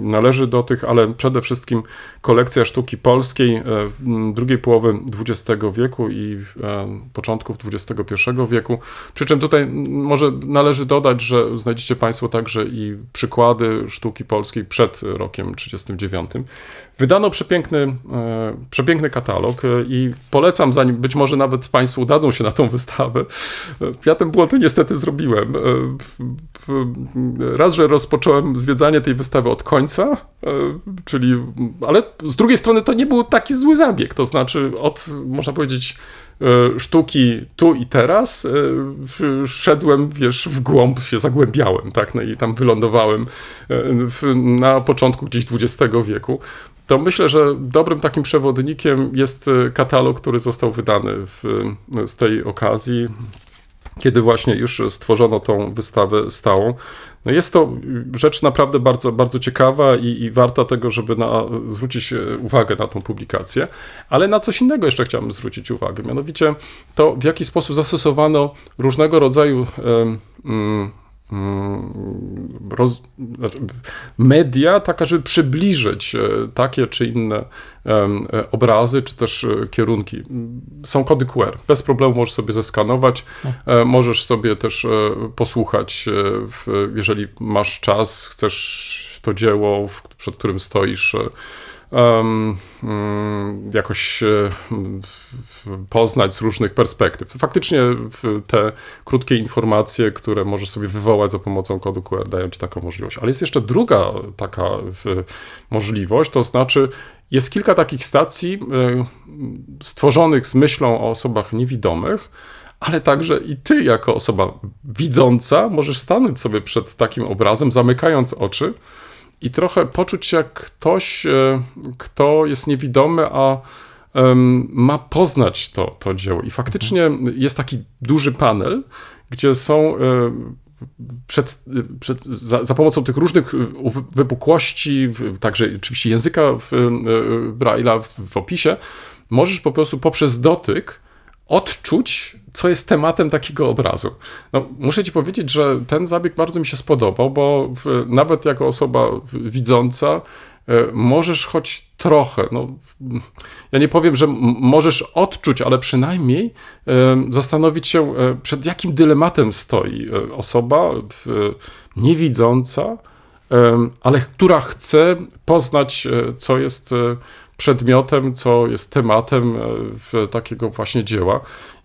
należy do tych, ale przede wszystkim kolekcja sztuki polskiej drugiej połowy dwudziestego wieku i początków dwudziestego pierwszego wieku. Przy czym tutaj może należy dodać, że znajdziecie Państwo także i przykłady sztuki polskiej przed rokiem tysiąc dziewięćset trzydziestym dziewiątym. Wydano przepiękny, przepiękny katalog i polecam, zanim być może nawet Państwo udadzą się na tą wystawę. Ja ten błąd niestety zrobiłem. Raz, że rozpocząłem zwiedzanie tej wystawy od końca, czyli, ale z drugiej strony to nie był taki zły zabieg, to znaczy od, można powiedzieć, sztuki tu i teraz szedłem, wiesz, w głąb się zagłębiałem, tak, no i tam wylądowałem na początku gdzieś dwudziestego wieku. To myślę, że dobrym takim przewodnikiem jest katalog, który został wydany w, z tej okazji, kiedy właśnie już stworzono tą wystawę stałą. No jest to rzecz naprawdę bardzo, bardzo ciekawa i, i warta tego, żeby na, zwrócić uwagę na tą publikację. Ale na coś innego jeszcze chciałbym zwrócić uwagę, mianowicie to, w jaki sposób zastosowano różnego rodzaju y, y, roz, media taka, żeby przybliżyć takie czy inne obrazy, czy też kierunki. Są kody Q R, bez problemu możesz sobie zeskanować, no. Możesz sobie też posłuchać, w, jeżeli masz czas, chcesz to dzieło, w, przed którym stoisz, Um, um, jakoś um, poznać z różnych perspektyw. Faktycznie te krótkie informacje, które możesz sobie wywołać za pomocą kodu Q R, dają ci taką możliwość. Ale jest jeszcze druga taka w, możliwość, to znaczy jest kilka takich stacji y, stworzonych z myślą o osobach niewidomych, ale także i ty jako osoba widząca możesz stanąć sobie przed takim obrazem, zamykając oczy, i trochę poczuć się jak ktoś, kto jest niewidomy, a um, ma poznać to, to dzieło. I faktycznie jest taki duży panel, gdzie są um, przed, przed, za, za pomocą tych różnych wypukłości, w, także oczywiście języka Braille'a w, w opisie, możesz po prostu poprzez dotyk odczuć, co jest tematem takiego obrazu. No, muszę ci powiedzieć, że ten zabieg bardzo mi się spodobał, bo w, nawet jako osoba widząca y, możesz choć trochę, no, ja nie powiem, że m- możesz odczuć, ale przynajmniej y, zastanowić się, y, przed jakim dylematem stoi y, osoba y, niewidząca, y, ale która chce poznać, y, co jest y, przedmiotem, co jest tematem takiego właśnie dzieła.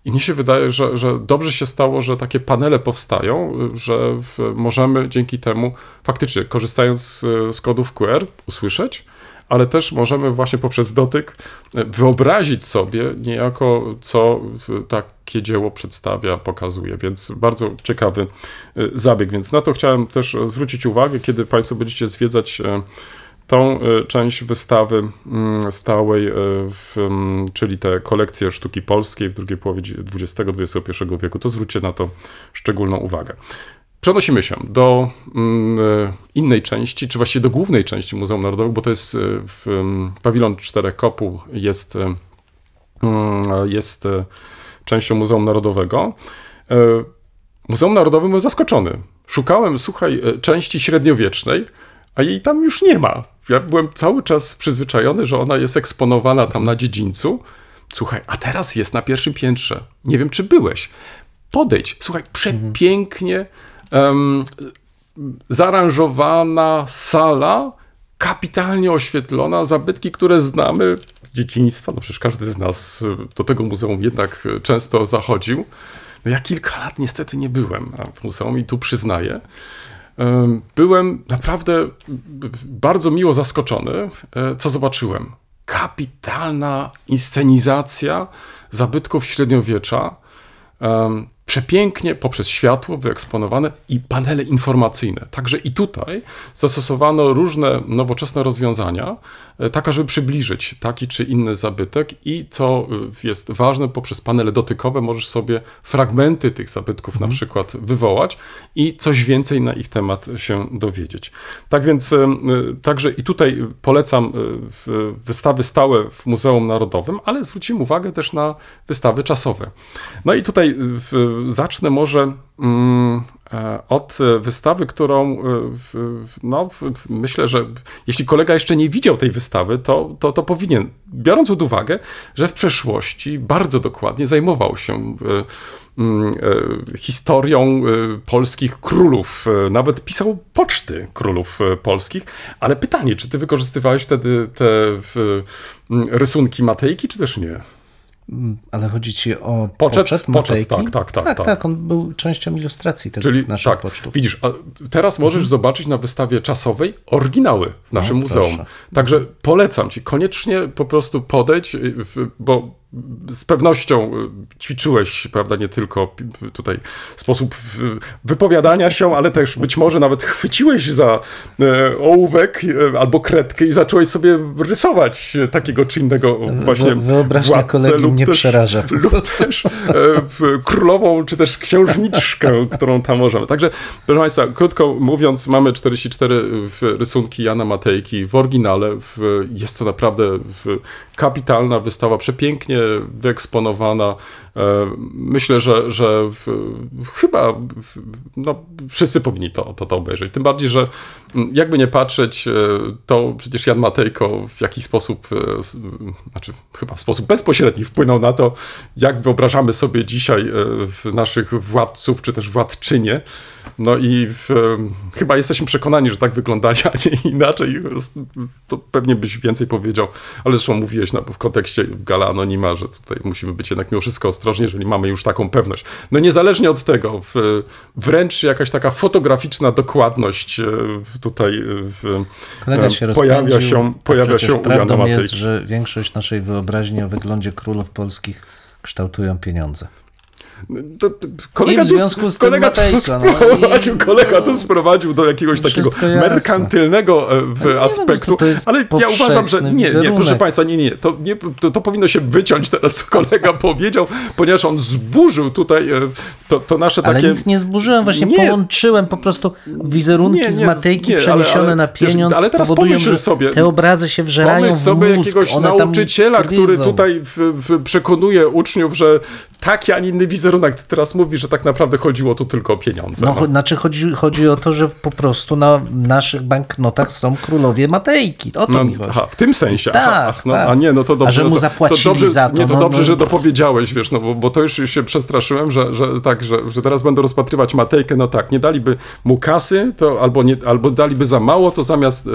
I mi się wydaje, że, że dobrze się stało, że takie panele powstają, że możemy dzięki temu faktycznie, korzystając z, z kodów Q R, usłyszeć, ale też możemy właśnie poprzez dotyk wyobrazić sobie niejako, co takie dzieło przedstawia, pokazuje. Więc bardzo ciekawy zabieg. Więc na to chciałem też zwrócić uwagę, kiedy Państwo będziecie zwiedzać tą część wystawy stałej, w, czyli te kolekcje sztuki polskiej w drugiej połowie dwudziestego dwudziestego pierwszego wieku, to zwróćcie na to szczególną uwagę. Przenosimy się do innej części, czy właściwie do głównej części Muzeum Narodowego, bo to jest w, pawilon Czterech Kopuł, jest, jest częścią Muzeum Narodowego. Muzeum Narodowe byłem zaskoczony. Szukałem, słuchaj, części średniowiecznej, a jej tam już nie ma. Ja byłem cały czas przyzwyczajony, że ona jest eksponowana tam na dziedzińcu. Słuchaj, a teraz jest na pierwszym piętrze. Nie wiem, czy byłeś. Podejdź. Słuchaj, przepięknie um, zaaranżowana sala, kapitalnie oświetlona, zabytki, które znamy z dzieciństwa. No przecież każdy z nas do tego muzeum jednak często zachodził. No ja kilka lat niestety nie byłem w muzeum i tu przyznaję. Byłem naprawdę bardzo miło zaskoczony, co zobaczyłem. Kapitalna inscenizacja zabytków średniowiecza, przepięknie poprzez światło wyeksponowane i panele informacyjne. Także i tutaj zastosowano różne nowoczesne rozwiązania, taka, żeby przybliżyć taki czy inny zabytek i co jest ważne, poprzez panele dotykowe możesz sobie fragmenty tych zabytków mm. na przykład wywołać i coś więcej na ich temat się dowiedzieć. Tak więc także i tutaj polecam wystawy stałe w Muzeum Narodowym, ale zwrócimy uwagę też na wystawy czasowe. No i tutaj w zacznę może mm, od wystawy, którą no, myślę, że jeśli kolega jeszcze nie widział tej wystawy, to, to, to powinien, biorąc pod uwagę, że w przeszłości bardzo dokładnie zajmował się mm, historią polskich królów, nawet pisał poczty królów polskich, ale pytanie, czy ty wykorzystywałeś wtedy te w, rysunki Matejki, czy też nie? Ale chodzi ci o poczet, poczet Matejki? Poczet, tak, tak, tak, tak, tak. Tak, on był częścią ilustracji tych Czyli, naszych tak, pocztów. Widzisz, teraz możesz mhm. zobaczyć na wystawie czasowej oryginały w naszym no, muzeum. Proszę. Także polecam ci, koniecznie po prostu podejdź, bo z pewnością ćwiczyłeś, prawda, nie tylko tutaj sposób wypowiadania się, ale też być może nawet chwyciłeś za ołówek albo kredkę i zacząłeś sobie rysować takiego czy innego właśnie władcę kolegi lub, mnie też, przeraża lub też królową czy też księżniczkę, którą tam możemy. Także, proszę Państwa, krótko mówiąc, mamy czterdzieści cztery rysunki Jana Matejki w oryginale. Jest to naprawdę kapitalna wystawa, przepięknie wyeksponowana. Myślę, że, że chyba no, wszyscy powinni to, to, to obejrzeć. Tym bardziej, że jakby nie patrzeć, to przecież Jan Matejko w jakiś sposób, znaczy chyba w sposób bezpośredni wpłynął na to, jak wyobrażamy sobie dzisiaj naszych władców, czy też władczynie. No i w, chyba jesteśmy przekonani, że tak wyglądali, a nie inaczej. To pewnie byś więcej powiedział, ale zresztą mówiłeś no, w kontekście Gala Anonima, że tutaj musimy być jednak mimo wszystko ostrożni, jeżeli mamy już taką pewność. No niezależnie od tego, w, wręcz jakaś taka fotograficzna dokładność w, tutaj w, się pojawia się, pojawia się u Jana Matejki. Jest, że większość naszej wyobraźni o wyglądzie królów polskich kształtują pieniądze. To, to, kolega, tu, kolega, Matejka, tu sprowadził, no i... kolega tu sprowadził do jakiegoś wszystko takiego jasne. merkantylnego w aspektu, wiem, ale ja uważam, że nie, wizerunek. nie, proszę Państwa, nie, nie, to, nie to, to powinno się wyciąć teraz, co kolega powiedział, ponieważ on zburzył tutaj to, to nasze takie... Ale nic nie zburzyłem, właśnie nie, połączyłem po prostu wizerunki nie, nie, z Matejki nie, przeniesione ale, ale, na pieniądz, ale teraz powodują, że sobie, te obrazy się wżerają w sobie mózg, jakiegoś nauczyciela, który tutaj w, w przekonuje uczniów, że taki, a nie inny wizerunek. Ty teraz mówisz, że tak naprawdę chodziło tu tylko o pieniądze. No, no. Znaczy chodzi, chodzi o to, że po prostu na naszych banknotach są królowie Matejki. O to no, mi chodzi. Aha, w tym sensie. Tak, aha, ach, no, tak. A nie, no to dobrze. A że mu zapłacili to, to dobrze, za to. Nie, to no, dobrze, no. że dopowiedziałeś, wiesz, no bo, bo to już się przestraszyłem, że, że tak, że, że teraz będę rozpatrywać Matejkę, no tak, nie daliby mu kasy, to albo, nie, albo daliby za mało, to zamiast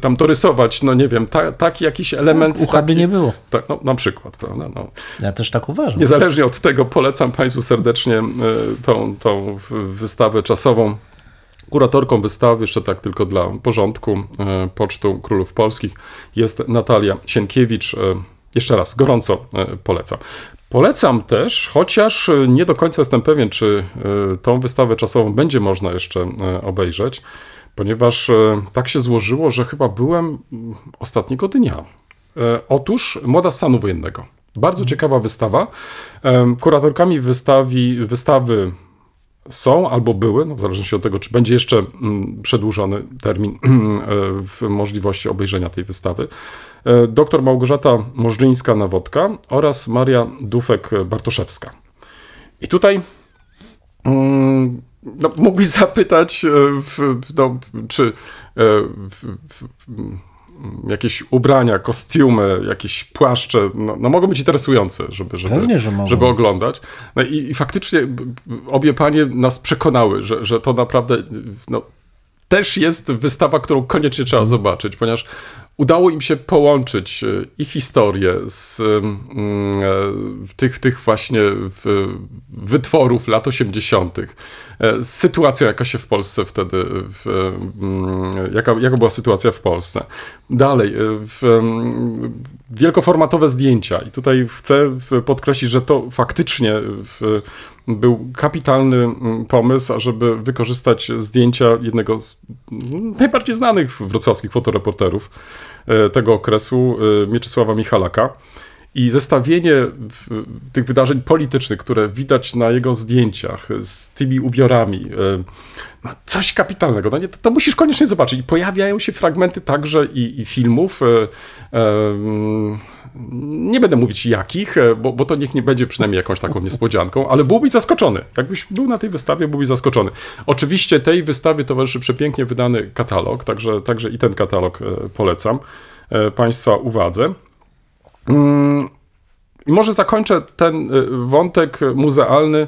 tam to rysować, no nie wiem, ta, taki jakiś element. Ucha by nie było. Tak, no na przykład, prawda? No. Ja też tak uważam. Niezależnie od tego polecam Państwu serdecznie tą, tą wystawę czasową. Kuratorką wystawy, jeszcze tak tylko dla porządku, Pocztu Królów Polskich jest Natalia Sienkiewicz. Jeszcze raz, gorąco polecam. Polecam też, chociaż nie do końca jestem pewien, czy tą wystawę czasową będzie można jeszcze obejrzeć, ponieważ tak się złożyło, że chyba byłem ostatniego dnia. Otóż Moda Stanu Wojennego. Bardzo ciekawa wystawa. Kuratorkami wystawi, wystawy są albo były, no w zależności od tego, czy będzie jeszcze przedłużony termin w możliwości obejrzenia tej wystawy, dr Małgorzata Możdżyńska-Nawotka oraz Maria Dufek-Bartoszewska. I tutaj no, mogli zapytać, no, czy... jakieś ubrania, kostiumy, jakieś płaszcze, no, no mogą być interesujące, żeby, żeby, Pewnie, że żeby oglądać. No i, i faktycznie obie panie nas przekonały, że, że to naprawdę no, też jest wystawa, którą koniecznie trzeba zobaczyć, ponieważ udało im się połączyć i historię z mm, tych, tych właśnie w, wytworów lat osiemdziesiątych z sytuacją, jaka się w Polsce wtedy, w, jaka, jaka była sytuacja w Polsce. Dalej, w, wielkoformatowe zdjęcia. I tutaj chcę podkreślić, że to faktycznie w, był kapitalny pomysł, ażeby wykorzystać zdjęcia jednego z najbardziej znanych wrocławskich fotoreporterów tego okresu, Mieczysława Michalaka. I zestawienie tych wydarzeń politycznych, które widać na jego zdjęciach z tymi ubiorami, no coś kapitalnego. No nie, to, to musisz koniecznie zobaczyć. I pojawiają się fragmenty także i, i filmów. E, e, nie będę mówić jakich, bo, bo to niech nie będzie przynajmniej jakąś taką niespodzianką, ale byłbyś zaskoczony. Jakbyś był na tej wystawie, byłbyś zaskoczony. Oczywiście tej wystawie towarzyszy przepięknie wydany katalog, także, także i ten katalog polecam Państwa uwadze. I może zakończę ten wątek muzealny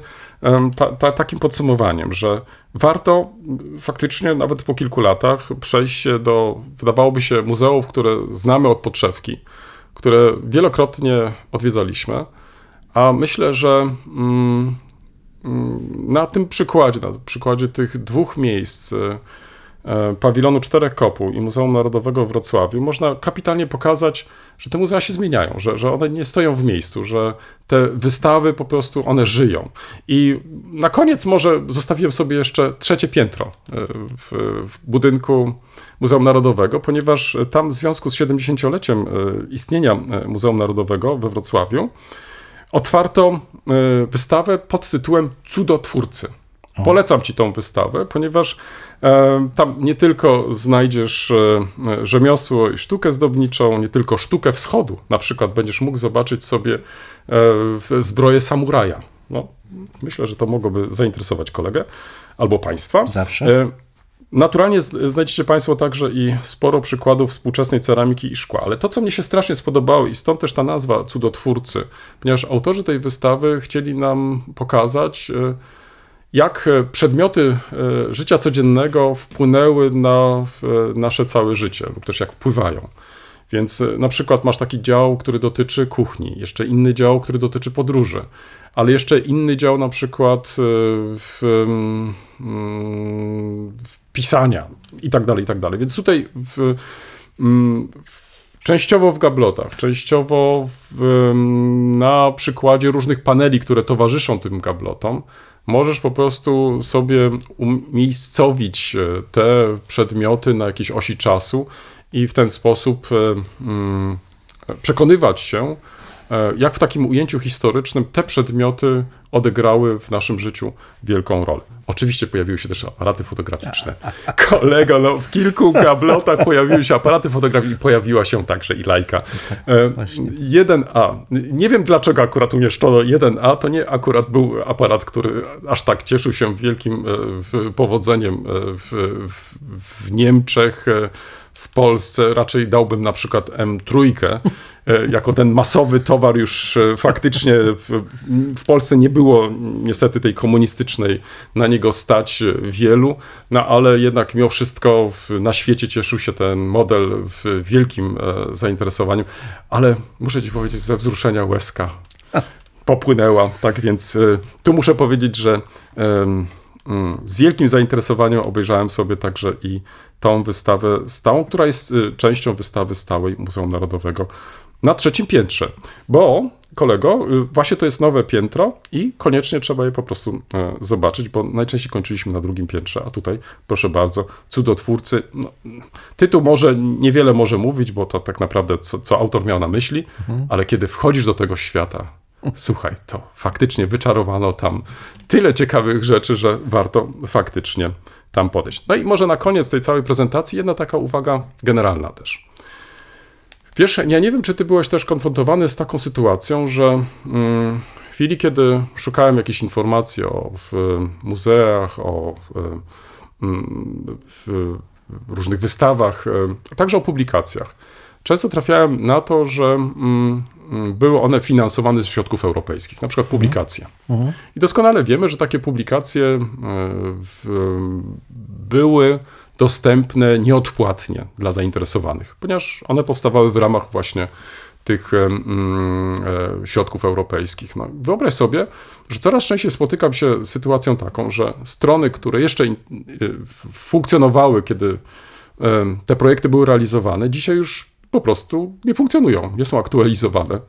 ta, ta, takim podsumowaniem, że warto faktycznie nawet po kilku latach przejść się do, wydawałoby się, muzeów, które znamy od podszewki, które wielokrotnie odwiedzaliśmy, a myślę, że na tym przykładzie, na przykładzie tych dwóch miejsc, Pawilonu Czterech Kopuł i Muzeum Narodowego w Wrocławiu, można kapitalnie pokazać, że te muzea się zmieniają, że, że one nie stoją w miejscu, że te wystawy po prostu one żyją. I na koniec może zostawiłem sobie jeszcze trzecie piętro w, w budynku Muzeum Narodowego, ponieważ tam w związku z siedemdziesięcioleciem istnienia Muzeum Narodowego we Wrocławiu otwarto wystawę pod tytułem Cudotwórcy. Polecam ci tą wystawę, ponieważ e, tam nie tylko znajdziesz e, rzemiosło i sztukę zdobniczą, nie tylko sztukę wschodu. Na przykład będziesz mógł zobaczyć sobie e, zbroję samuraja. No, myślę, że to mogłoby zainteresować kolegę albo państwa. Zawsze. E, naturalnie z, znajdziecie państwo także i sporo przykładów współczesnej ceramiki i szkła. Ale to, co mnie się strasznie spodobało i stąd też ta nazwa cudotwórcy, ponieważ autorzy tej wystawy chcieli nam pokazać, e, jak przedmioty życia codziennego wpłynęły na nasze całe życie, lub też jak wpływają. Więc na przykład masz taki dział, który dotyczy kuchni, jeszcze inny dział, który dotyczy podróży, ale jeszcze inny dział na przykład w, w pisania i tak dalej, i tak dalej. Więc tutaj w, w częściowo w gablotach, częściowo w, na przykładzie różnych paneli, które towarzyszą tym gablotom, możesz po prostu sobie umiejscowić te przedmioty na jakiejś osi czasu i w ten sposób przekonywać się, jak w takim ujęciu historycznym te przedmioty odegrały w naszym życiu wielką rolę. Oczywiście pojawiły się też aparaty fotograficzne. Kolego, no w kilku gablotach pojawiły się aparaty fotograficzne i pojawiła się także i lajka. Tak, jeden A. Nie wiem, dlaczego akurat umieszczono jeden A. To nie akurat był aparat, który aż tak cieszył się wielkim powodzeniem w, w, w Niemczech, w Polsce. Raczej dałbym na przykład em trzy, jako ten masowy towar już faktycznie w, w Polsce nie było niestety tej komunistycznej na niego stać wielu, no ale jednak mimo wszystko na świecie cieszył się ten model wielkim zainteresowaniem, ale muszę ci powiedzieć, ze wzruszenia łezka popłynęła, tak więc tu muszę powiedzieć, że z wielkim zainteresowaniem obejrzałem sobie także i tą wystawę stałą, która jest częścią wystawy stałej Muzeum Narodowego na trzecim piętrze, bo kolego, właśnie to jest nowe piętro i koniecznie trzeba je po prostu zobaczyć, bo najczęściej kończyliśmy na drugim piętrze, a tutaj proszę bardzo, cudotwórcy. No, tytuł może niewiele może mówić, bo to tak naprawdę co, co autor miał na myśli, mhm. ale kiedy wchodzisz do tego świata, słuchaj, to faktycznie wyczarowano tam tyle ciekawych rzeczy, że warto faktycznie tam podejść. No i może na koniec tej całej prezentacji jedna taka uwaga generalna też. Wiesz, ja nie wiem, czy ty byłeś też konfrontowany z taką sytuacją, że w chwili, kiedy szukałem jakichś informacji o w muzeach, o w różnych wystawach, a także o publikacjach, często trafiałem na to, że były one finansowane ze środków europejskich, na przykład publikacje. Mhm. I doskonale wiemy, że takie publikacje w, były dostępne nieodpłatnie dla zainteresowanych, ponieważ one powstawały w ramach właśnie tych mm, środków europejskich. No, wyobraź sobie, że coraz częściej spotykam się z sytuacją taką, że strony, które jeszcze in, funkcjonowały, kiedy te projekty były realizowane, dzisiaj już po prostu nie funkcjonują, nie są aktualizowane.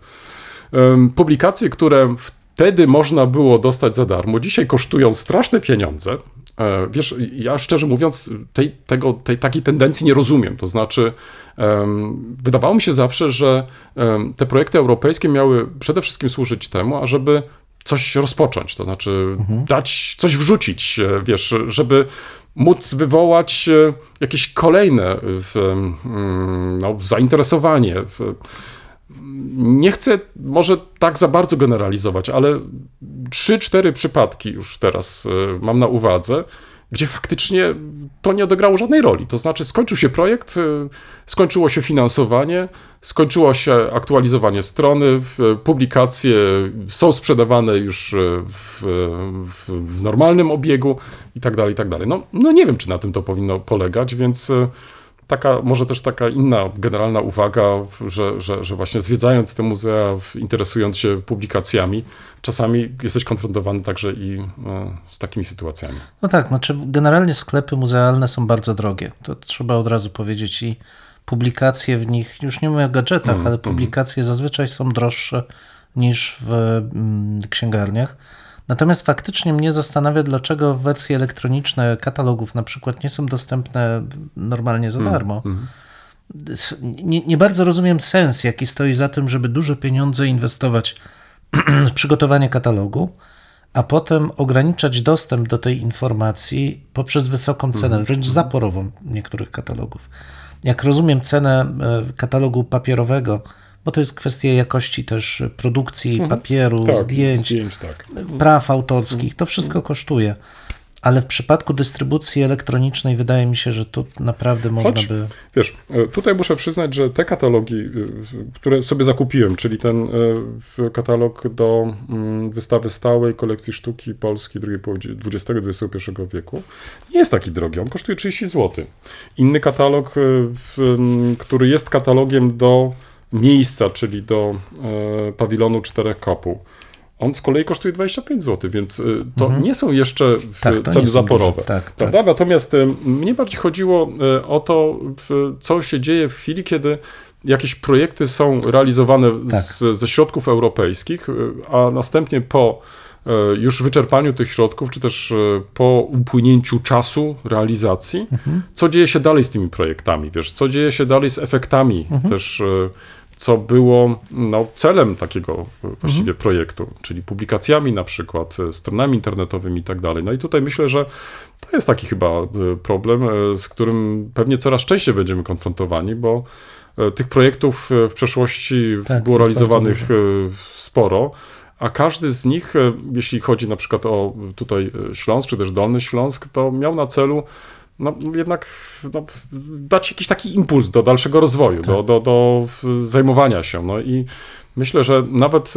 Publikacje, które wtedy można było dostać za darmo, dzisiaj kosztują straszne pieniądze. Wiesz, ja szczerze mówiąc tej, tego, tej takiej tendencji nie rozumiem. To znaczy um, wydawało mi się zawsze, że um, te projekty europejskie miały przede wszystkim służyć temu, ażeby coś rozpocząć, to znaczy mhm. dać, coś wrzucić, wiesz, żeby móc wywołać jakieś kolejne w, no, zainteresowanie. Nie chcę może tak za bardzo generalizować, ale trzy cztery przypadki już teraz mam na uwadze, gdzie faktycznie to nie odegrało żadnej roli. To znaczy skończył się projekt, skończyło się finansowanie, skończyło się aktualizowanie strony, publikacje są sprzedawane już w, w, w normalnym obiegu i tak dalej, i tak dalej. No, no nie wiem, czy na tym to powinno polegać, więc taka, może też taka inna generalna uwaga, że, że, że właśnie zwiedzając te muzea, interesując się publikacjami, czasami jesteś konfrontowany także i z takimi sytuacjami. No tak, znaczy generalnie sklepy muzealne są bardzo drogie, to trzeba od razu powiedzieć i publikacje w nich, już nie mówię o gadżetach, mm, ale publikacje mm. zazwyczaj są droższe niż w mm, księgarniach. Natomiast faktycznie mnie zastanawia, dlaczego wersje elektroniczne katalogów na przykład nie są dostępne normalnie za darmo. Mm, mm. Nie, nie bardzo rozumiem sens, jaki stoi za tym, żeby duże pieniądze inwestować w przygotowanie katalogu, a potem ograniczać dostęp do tej informacji poprzez wysoką cenę, wręcz mm. zaporową niektórych katalogów. Jak rozumiem cenę katalogu papierowego, bo to jest kwestia jakości też produkcji mm. papieru, tak, zdjęć, zdjęć tak. praw autorskich, to wszystko kosztuje. Ale w przypadku dystrybucji elektronicznej wydaje mi się, że tu naprawdę można Choć, by... Wiesz, tutaj muszę przyznać, że te katalogi, które sobie zakupiłem, czyli ten katalog do wystawy stałej kolekcji sztuki polskiej drugiej połowy dwudziestego do dwudziestego pierwszego wieku, nie jest taki drogi, on kosztuje trzydzieści złotych. Inny katalog, który jest katalogiem do miejsca, czyli do Pawilonu Czterech Kopuł, on z kolei kosztuje dwadzieścia pięć złotych, więc to mhm. nie są jeszcze tak, ceny zaporowe. Tak, prawda? Tak. Natomiast mnie bardziej chodziło o to, co się dzieje w chwili, kiedy jakieś projekty są realizowane tak. z, ze środków europejskich, a następnie po już wyczerpaniu tych środków, czy też po upłynięciu czasu realizacji, mhm. co dzieje się dalej z tymi projektami, wiesz, co dzieje się dalej z efektami mhm. też, co było no, celem takiego właściwie mm-hmm. projektu, czyli publikacjami na przykład, stronami internetowymi i tak dalej. No i tutaj myślę, że to jest taki chyba problem, z którym pewnie coraz częściej będziemy konfrontowani, bo tych projektów w przeszłości tak, było realizowanych sporo, a każdy z nich, jeśli chodzi na przykład o tutaj Śląsk, czy też Dolny Śląsk, to miał na celu no jednak no, dać jakiś taki impuls do dalszego rozwoju, tak. do, do, do zajmowania się. No i myślę, że nawet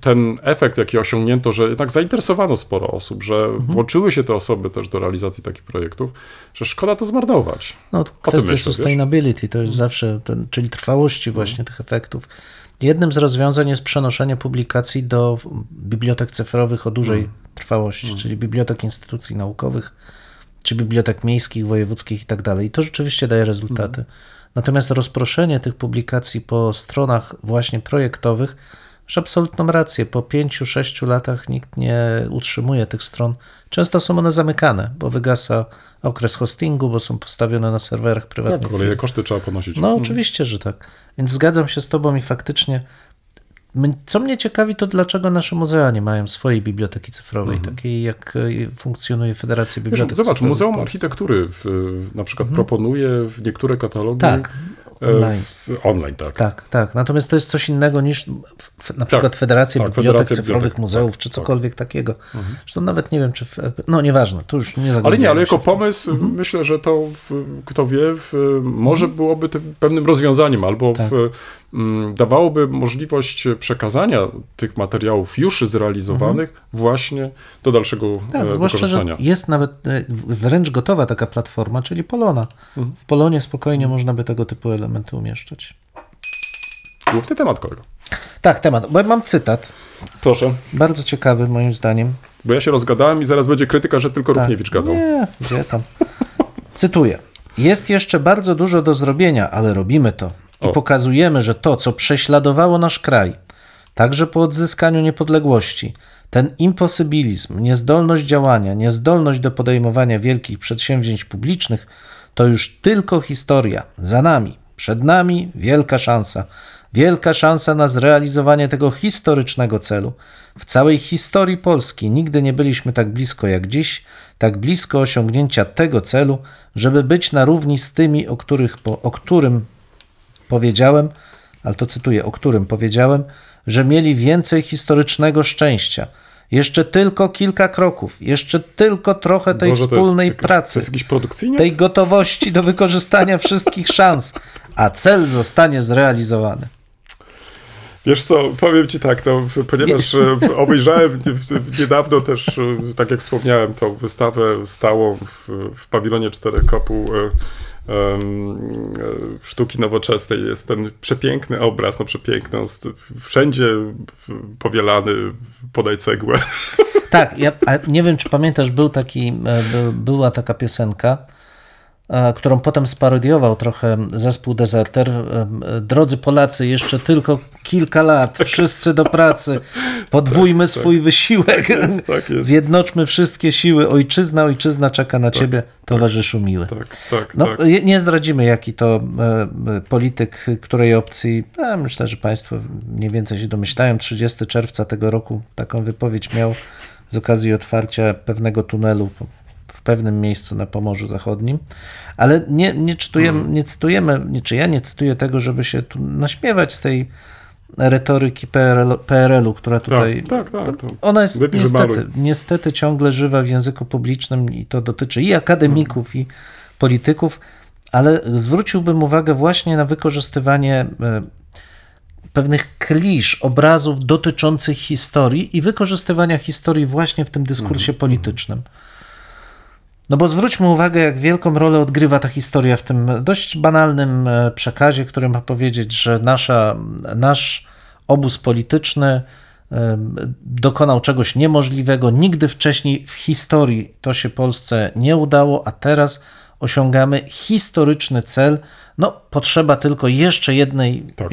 ten efekt, jaki osiągnięto, że jednak zainteresowano sporo osób, że mhm. włączyły się te osoby też do realizacji takich projektów, że szkoda to zmarnować. No, kwestia sustainability, wiesz? To jest zawsze, ten, czyli trwałości właśnie mhm. tych efektów. Jednym z rozwiązań jest przenoszenie publikacji do bibliotek cyfrowych o dużej mhm. trwałości, mhm. czyli bibliotek instytucji naukowych, czy bibliotek miejskich, wojewódzkich i tak dalej. I to rzeczywiście daje rezultaty. Natomiast rozproszenie tych publikacji po stronach właśnie projektowych, masz absolutną rację, po pięciu sześciu latach nikt nie utrzymuje tych stron. Często są one zamykane, bo wygasa okres hostingu, bo są postawione na serwerach prywatnych. Tak, kolejne koszty trzeba ponosić. No hmm. oczywiście, że tak. Więc zgadzam się z tobą i faktycznie co mnie ciekawi, to dlaczego nasze muzea nie mają swojej biblioteki cyfrowej, mhm. takiej jak funkcjonuje Federacja Bibliotek Wiesz, Zobacz, Cyfrowych Muzeum Architektury w, na przykład mhm. proponuje niektóre katalogi tak, online. W, online tak. tak, tak. Natomiast to jest coś innego niż w, na przykład tak, Federacja tak, Bibliotek Federacja Cyfrowych, Bibliotek, Muzeów, tak, czy cokolwiek tak. takiego. Mhm. Zresztą nawet nie wiem, czy... W, no nieważne, to już nie Ale nie, ale jako pomysł mhm. myślę, że to, w, kto wie, w, może mhm. byłoby tym pewnym rozwiązaniem albo tak. w... dawałoby możliwość przekazania tych materiałów już zrealizowanych mhm. właśnie do dalszego tak, wykorzystania. Że jest nawet wręcz gotowa taka platforma, czyli Polona. Mhm. W Polonie spokojnie można by tego typu elementy umieszczać. Główny temat, kolego. Tak, temat. Bo mam cytat. Proszę. Bardzo ciekawy moim zdaniem. Bo ja się rozgadałem i zaraz będzie krytyka, że tylko tak. Równiewicz gadał. Nie, gdzie tam. Cytuję. Jest jeszcze bardzo dużo do zrobienia, ale robimy to. I o. pokazujemy, że to, co prześladowało nasz kraj, także po odzyskaniu niepodległości, ten imposybilizm, niezdolność działania, niezdolność do podejmowania wielkich przedsięwzięć publicznych, to już tylko historia. Za nami, przed nami wielka szansa. Wielka szansa na zrealizowanie tego historycznego celu. W całej historii Polski nigdy nie byliśmy tak blisko jak dziś, tak blisko osiągnięcia tego celu, żeby być na równi z tymi, o których, o którym powiedziałem, ale to cytuję, o którym powiedziałem, że mieli więcej historycznego szczęścia. Jeszcze tylko kilka kroków, jeszcze tylko trochę tej Boże, wspólnej to jest, pracy, tej gotowości do wykorzystania wszystkich szans, a cel zostanie zrealizowany. Wiesz co, powiem ci tak, no, ponieważ obejrzałem niedawno też, tak jak wspomniałem, tą wystawę stałą w, w Pawilonie Czterech Kopuł sztuki nowoczesnej, jest ten przepiękny obraz, no przepiękny, wszędzie powielany, podaj cegłę. Tak, ja nie wiem, czy pamiętasz, był taki, była taka piosenka, którą potem sparodiował trochę zespół Deserter. Drodzy Polacy, jeszcze tylko kilka lat, wszyscy do pracy, podwójmy tak, swój tak. wysiłek, tak jest, tak jest. Zjednoczmy wszystkie siły, ojczyzna, ojczyzna czeka na tak, ciebie, towarzyszu tak, miły. Tak, tak, no, tak. Nie zdradzimy, jaki to polityk, której opcji, ja myślę, że państwo mniej więcej się domyślają, trzydziestego czerwca tego roku taką wypowiedź miał, z okazji otwarcia pewnego tunelu w pewnym miejscu na Pomorzu Zachodnim, ale nie, nie, czytujemy, hmm. nie cytujemy, nie, czy ja nie cytuję tego, żeby się tu naśmiewać z tej retoryki P R L, P R L-u, która tutaj... Tak, tak, tak, tak. Ona jest niestety, niestety ciągle żywa w języku publicznym i to dotyczy i akademików, hmm. i polityków, ale zwróciłbym uwagę właśnie na wykorzystywanie pewnych klisz, obrazów dotyczących historii i wykorzystywania historii właśnie w tym dyskursie hmm. politycznym. No bo zwróćmy uwagę, jak wielką rolę odgrywa ta historia w tym dość banalnym przekazie, który ma powiedzieć, że nasza, nasz obóz polityczny dokonał czegoś niemożliwego. Nigdy wcześniej w historii to się Polsce nie udało, a teraz osiągamy historyczny cel. No, potrzeba tylko jeszcze jednej... Tak,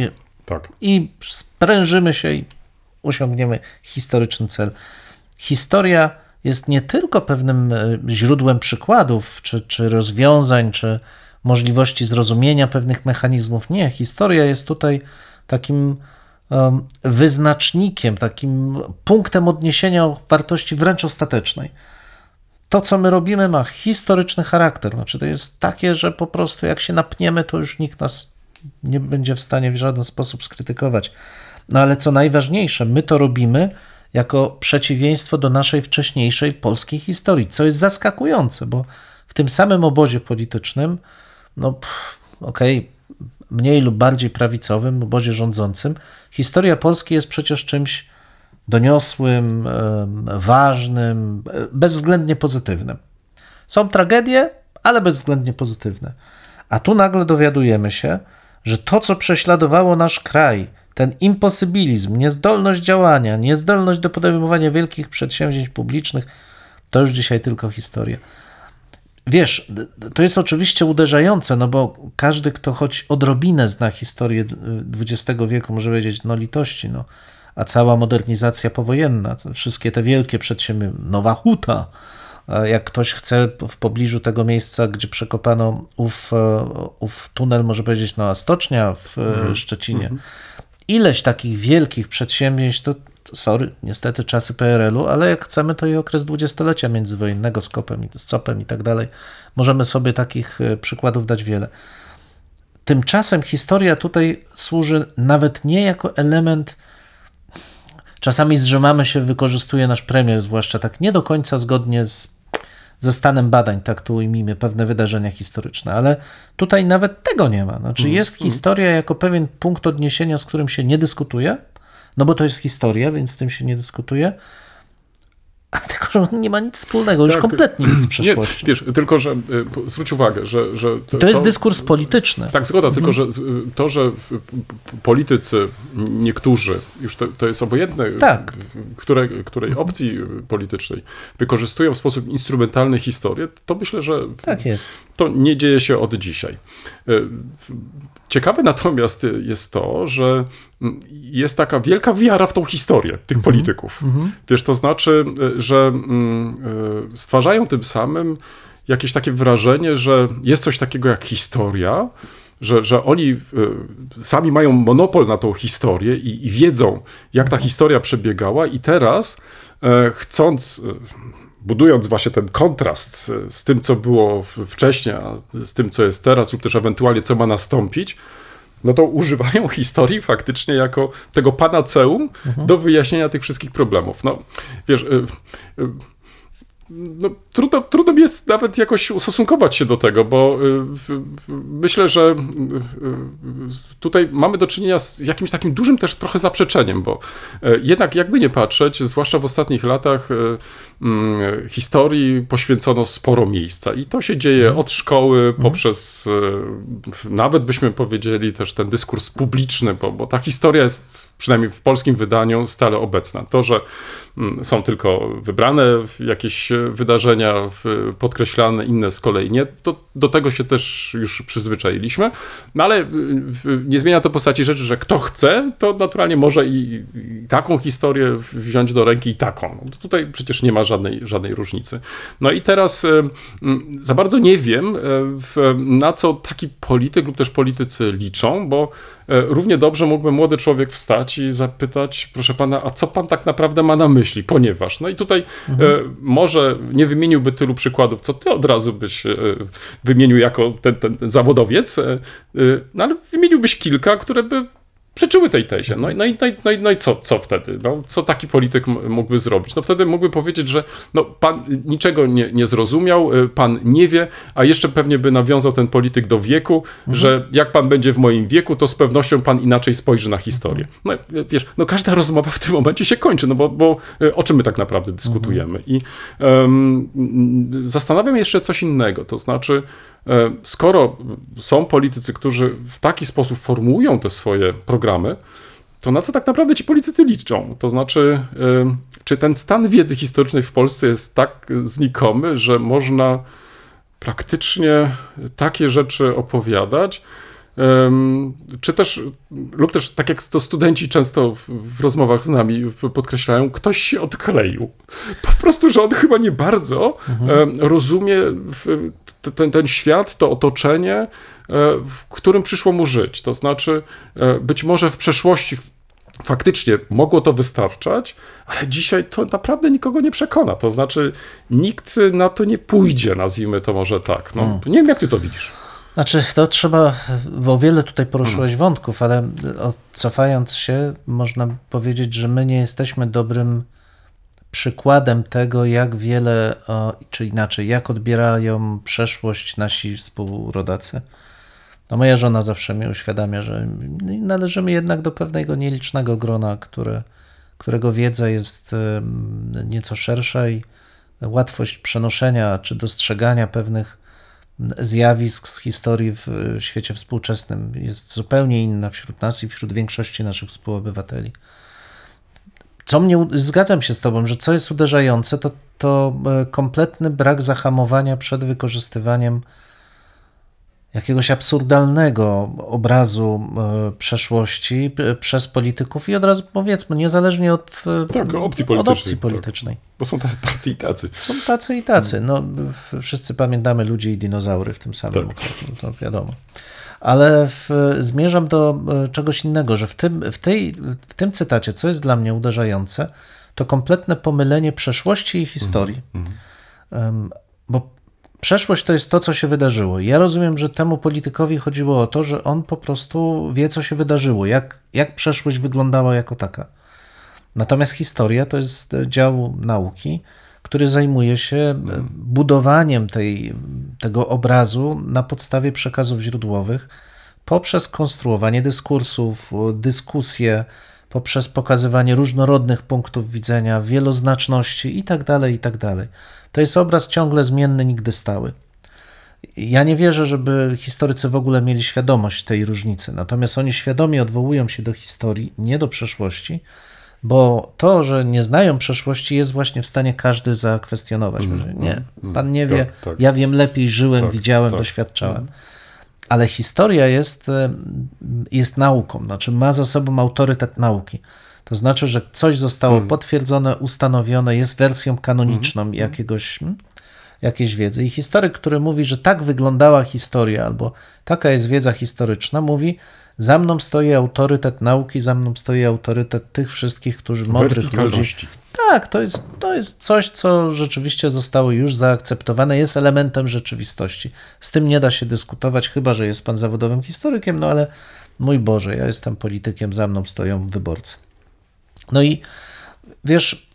tak. I sprężymy się i osiągniemy historyczny cel. Historia jest nie tylko pewnym źródłem przykładów, czy, czy rozwiązań, czy możliwości zrozumienia pewnych mechanizmów. Nie, historia jest tutaj takim um, wyznacznikiem, takim punktem odniesienia o wartości wręcz ostatecznej. To, co my robimy, ma historyczny charakter. Znaczy, to jest takie, że po prostu jak się napniemy, to już nikt nas nie będzie w stanie w żaden sposób skrytykować. No ale co najważniejsze, my to robimy jako przeciwieństwo do naszej wcześniejszej polskiej historii, co jest zaskakujące, bo w tym samym obozie politycznym, no okej, okay, mniej lub bardziej prawicowym, obozie rządzącym, historia Polski jest przecież czymś doniosłym, ważnym, bezwzględnie pozytywnym. Są tragedie, ale bezwzględnie pozytywne. A tu nagle dowiadujemy się, że to, co prześladowało nasz kraj, ten imposybilizm, niezdolność działania, niezdolność do podejmowania wielkich przedsięwzięć publicznych, to już dzisiaj tylko historia. Wiesz, to jest oczywiście uderzające, no bo każdy, kto choć odrobinę zna historię dwudziestego wieku, może powiedzieć, no litości, no. A cała modernizacja powojenna, wszystkie te wielkie przedsięwzięcia, Nowa Huta, jak ktoś chce w pobliżu tego miejsca, gdzie przekopano ów, ów tunel, może powiedzieć, no a stocznia w mhm. Szczecinie, mhm. Ileś takich wielkich przedsięwzięć, to sorry, niestety czasy P R L-u, ale jak chcemy, to i okres dwudziestolecia międzywojennego z kopem, z C O P-em i tak dalej. Możemy sobie takich przykładów dać wiele. Tymczasem historia tutaj służy nawet nie jako element, czasami zrzymamy się, wykorzystuje nasz premier, zwłaszcza tak nie do końca zgodnie z, ze stanem badań, tak tu ujmijmy pewne wydarzenia historyczne, ale tutaj nawet tego nie ma. Znaczy jest historia jako pewien punkt odniesienia, z którym się nie dyskutuje, no bo to jest historia, więc z tym się nie dyskutuje, a tylko, że on nie ma nic wspólnego, tak, już kompletnie nic z przeszłości. Nie, wiesz, tylko, że zwróć uwagę, że... że to, to jest to, dyskurs polityczny. Tak, zgoda, mhm. tylko, że to, że politycy niektórzy, już to, to jest obojętne, tak. które, której opcji politycznej, wykorzystują w sposób instrumentalny historię, to myślę, że tak jest. To nie dzieje się od dzisiaj. Ciekawe natomiast jest to, że jest taka wielka wiara w tą historię tych polityków. Mm-hmm. Wiesz, to znaczy, że stwarzają tym samym jakieś takie wrażenie, że jest coś takiego jak historia, że, że oni sami mają monopol na tą historię i, i wiedzą, jak ta historia przebiegała i teraz chcąc... budując właśnie ten kontrast z, z tym, co było wcześniej, a z tym, co jest teraz, lub też ewentualnie, co ma nastąpić, no to używają historii faktycznie jako tego panaceum mhm. do wyjaśnienia tych wszystkich problemów. No, wiesz, y, y, no, trudno, trudno jest nawet jakoś ustosunkować się do tego, bo y, y, myślę, że y, y, tutaj mamy do czynienia z jakimś takim dużym też trochę zaprzeczeniem, bo y, jednak jakby nie patrzeć, zwłaszcza w ostatnich latach y, historii poświęcono sporo miejsca i to się dzieje od szkoły poprzez, nawet byśmy powiedzieli, też ten dyskurs publiczny, bo, bo ta historia jest, przynajmniej w polskim wydaniu, stale obecna. To, że są tylko wybrane jakieś wydarzenia podkreślane, inne z kolei nie. To, do tego się też już przyzwyczailiśmy, no ale nie zmienia to postaci rzeczy, że kto chce, to naturalnie może i, i taką historię wziąć do ręki i taką. No, tutaj przecież nie ma żadnej, żadnej różnicy. No i teraz za bardzo nie wiem, na co taki polityk lub też politycy liczą, bo równie dobrze mógłby młody człowiek wstać i zapytać, proszę pana, a co pan tak naprawdę ma na myśli, ponieważ, no i tutaj mhm. może nie wymieniłby tylu przykładów, co ty od razu byś wymienił jako ten, ten, ten zawodowiec, no ale wymieniłbyś kilka, które by przeczyły tej tezie. No i, no i, no i, no i co, co wtedy? No, co taki polityk mógłby zrobić? No wtedy mógłby powiedzieć, że no, pan niczego nie, nie zrozumiał, pan nie wie, a jeszcze pewnie by nawiązał ten polityk do wieku, mhm. że jak pan będzie w moim wieku, to z pewnością pan inaczej spojrzy na historię. No wiesz, no każda rozmowa w tym momencie się kończy, no bo, bo o czym my tak naprawdę dyskutujemy? Mhm. I um, zastanawiam jeszcze coś innego, to znaczy skoro są politycy, którzy w taki sposób formułują te swoje programy, to na co tak naprawdę ci politycy liczą? To znaczy, czy ten stan wiedzy historycznej w Polsce jest tak znikomy, że można praktycznie takie rzeczy opowiadać? Czy też, lub też tak jak to studenci często w, w rozmowach z nami podkreślają, ktoś się odkleił. Po prostu, że on chyba nie bardzo mhm. rozumie ten, ten świat, to otoczenie, w którym przyszło mu żyć. To znaczy, być może w przeszłości faktycznie mogło to wystarczać, ale dzisiaj to naprawdę nikogo nie przekona. To znaczy, nikt na to nie pójdzie, nazwijmy to może tak. No, mhm. Nie wiem, jak ty to widzisz. Znaczy, to trzeba, bo wiele tutaj poruszyłeś wątków, ale cofając się, można powiedzieć, że my nie jesteśmy dobrym przykładem tego, jak wiele, czy inaczej, jak odbierają przeszłość nasi współrodacy. No, moja żona zawsze mi uświadamia, że należymy jednak do pewnego nielicznego grona, które, którego wiedza jest nieco szersza i łatwość przenoszenia czy dostrzegania pewnych zjawisk z historii w świecie współczesnym jest zupełnie inna wśród nas i wśród większości naszych współobywateli. Co mnie, zgadzam się z tobą, że co jest uderzające, to, to kompletny brak zahamowania przed wykorzystywaniem jakiegoś absurdalnego obrazu przeszłości przez polityków i od razu powiedzmy, niezależnie od tak, opcji politycznej. Od opcji politycznej. Tak. Bo są tacy i tacy. Są tacy i tacy. No, wszyscy pamiętamy ludzi i dinozaury w tym samym tak. okresie, to wiadomo. Ale w, zmierzam do czegoś innego, że w tym, w, tej, w tym cytacie, co jest dla mnie uderzające, to kompletne pomylenie przeszłości i historii. Mhm, um, bo przeszłość to jest to, co się wydarzyło. Ja rozumiem, że temu politykowi chodziło o to, że on po prostu wie, co się wydarzyło, jak, jak przeszłość wyglądała jako taka. Natomiast historia to jest dział nauki, który zajmuje się budowaniem tej, tego obrazu na podstawie przekazów źródłowych poprzez konstruowanie dyskursów, dyskusje, poprzez pokazywanie różnorodnych punktów widzenia, wieloznaczności itd., itd. To jest obraz ciągle zmienny, nigdy stały. Ja nie wierzę, żeby historycy w ogóle mieli świadomość tej różnicy, natomiast oni świadomie odwołują się do historii, nie do przeszłości, bo to, że nie znają przeszłości, jest właśnie w stanie każdy zakwestionować. Mm, nie, mm, pan nie wie, tak, tak. ja wiem lepiej, żyłem, tak, widziałem, tak, doświadczałem. Mm. Ale historia jest, jest nauką, znaczy ma za sobą autorytet nauki. To znaczy, że coś zostało hmm. potwierdzone, ustanowione, jest wersją kanoniczną hmm. jakiegoś, jakiejś wiedzy. I historyk, który mówi, że tak wyglądała historia albo taka jest wiedza historyczna, mówi, za mną stoi autorytet nauki, za mną stoi autorytet tych wszystkich, którzy mądrych ludzi. Tak, to jest, to jest coś, co rzeczywiście zostało już zaakceptowane, jest elementem rzeczywistości. Z tym nie da się dyskutować, chyba że jest pan zawodowym historykiem, no ale mój Boże, ja jestem politykiem, za mną stoją wyborcy. No i wiesz,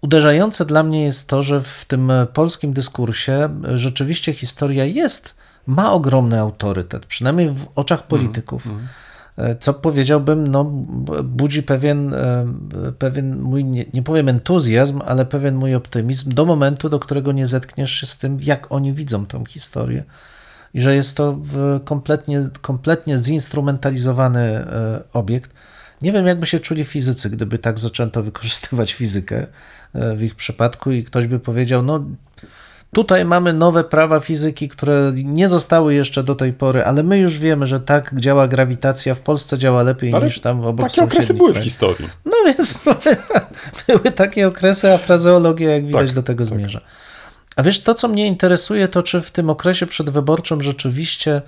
uderzające dla mnie jest to, że w tym polskim dyskursie rzeczywiście historia jest, ma ogromny autorytet, przynajmniej w oczach polityków, mm, mm. co powiedziałbym, no budzi pewien, pewien mój, nie, nie powiem entuzjazm, ale pewien mój optymizm do momentu, do którego nie zetkniesz się z tym, jak oni widzą tą historię i że jest to kompletnie, kompletnie zinstrumentalizowany obiekt. Nie wiem, jakby się czuli fizycy, gdyby tak zaczęto wykorzystywać fizykę w ich przypadku i ktoś by powiedział, no tutaj mamy nowe prawa fizyki, które nie zostały jeszcze do tej pory, ale my już wiemy, że tak działa grawitacja, w Polsce działa lepiej ale niż tam obok sąsiednich. Takie okresy były w historii. No więc były takie okresy, a frazeologia, jak widać, tak, do tego tak. zmierza. A wiesz, to co mnie interesuje, to czy w tym okresie przedwyborczym rzeczywiście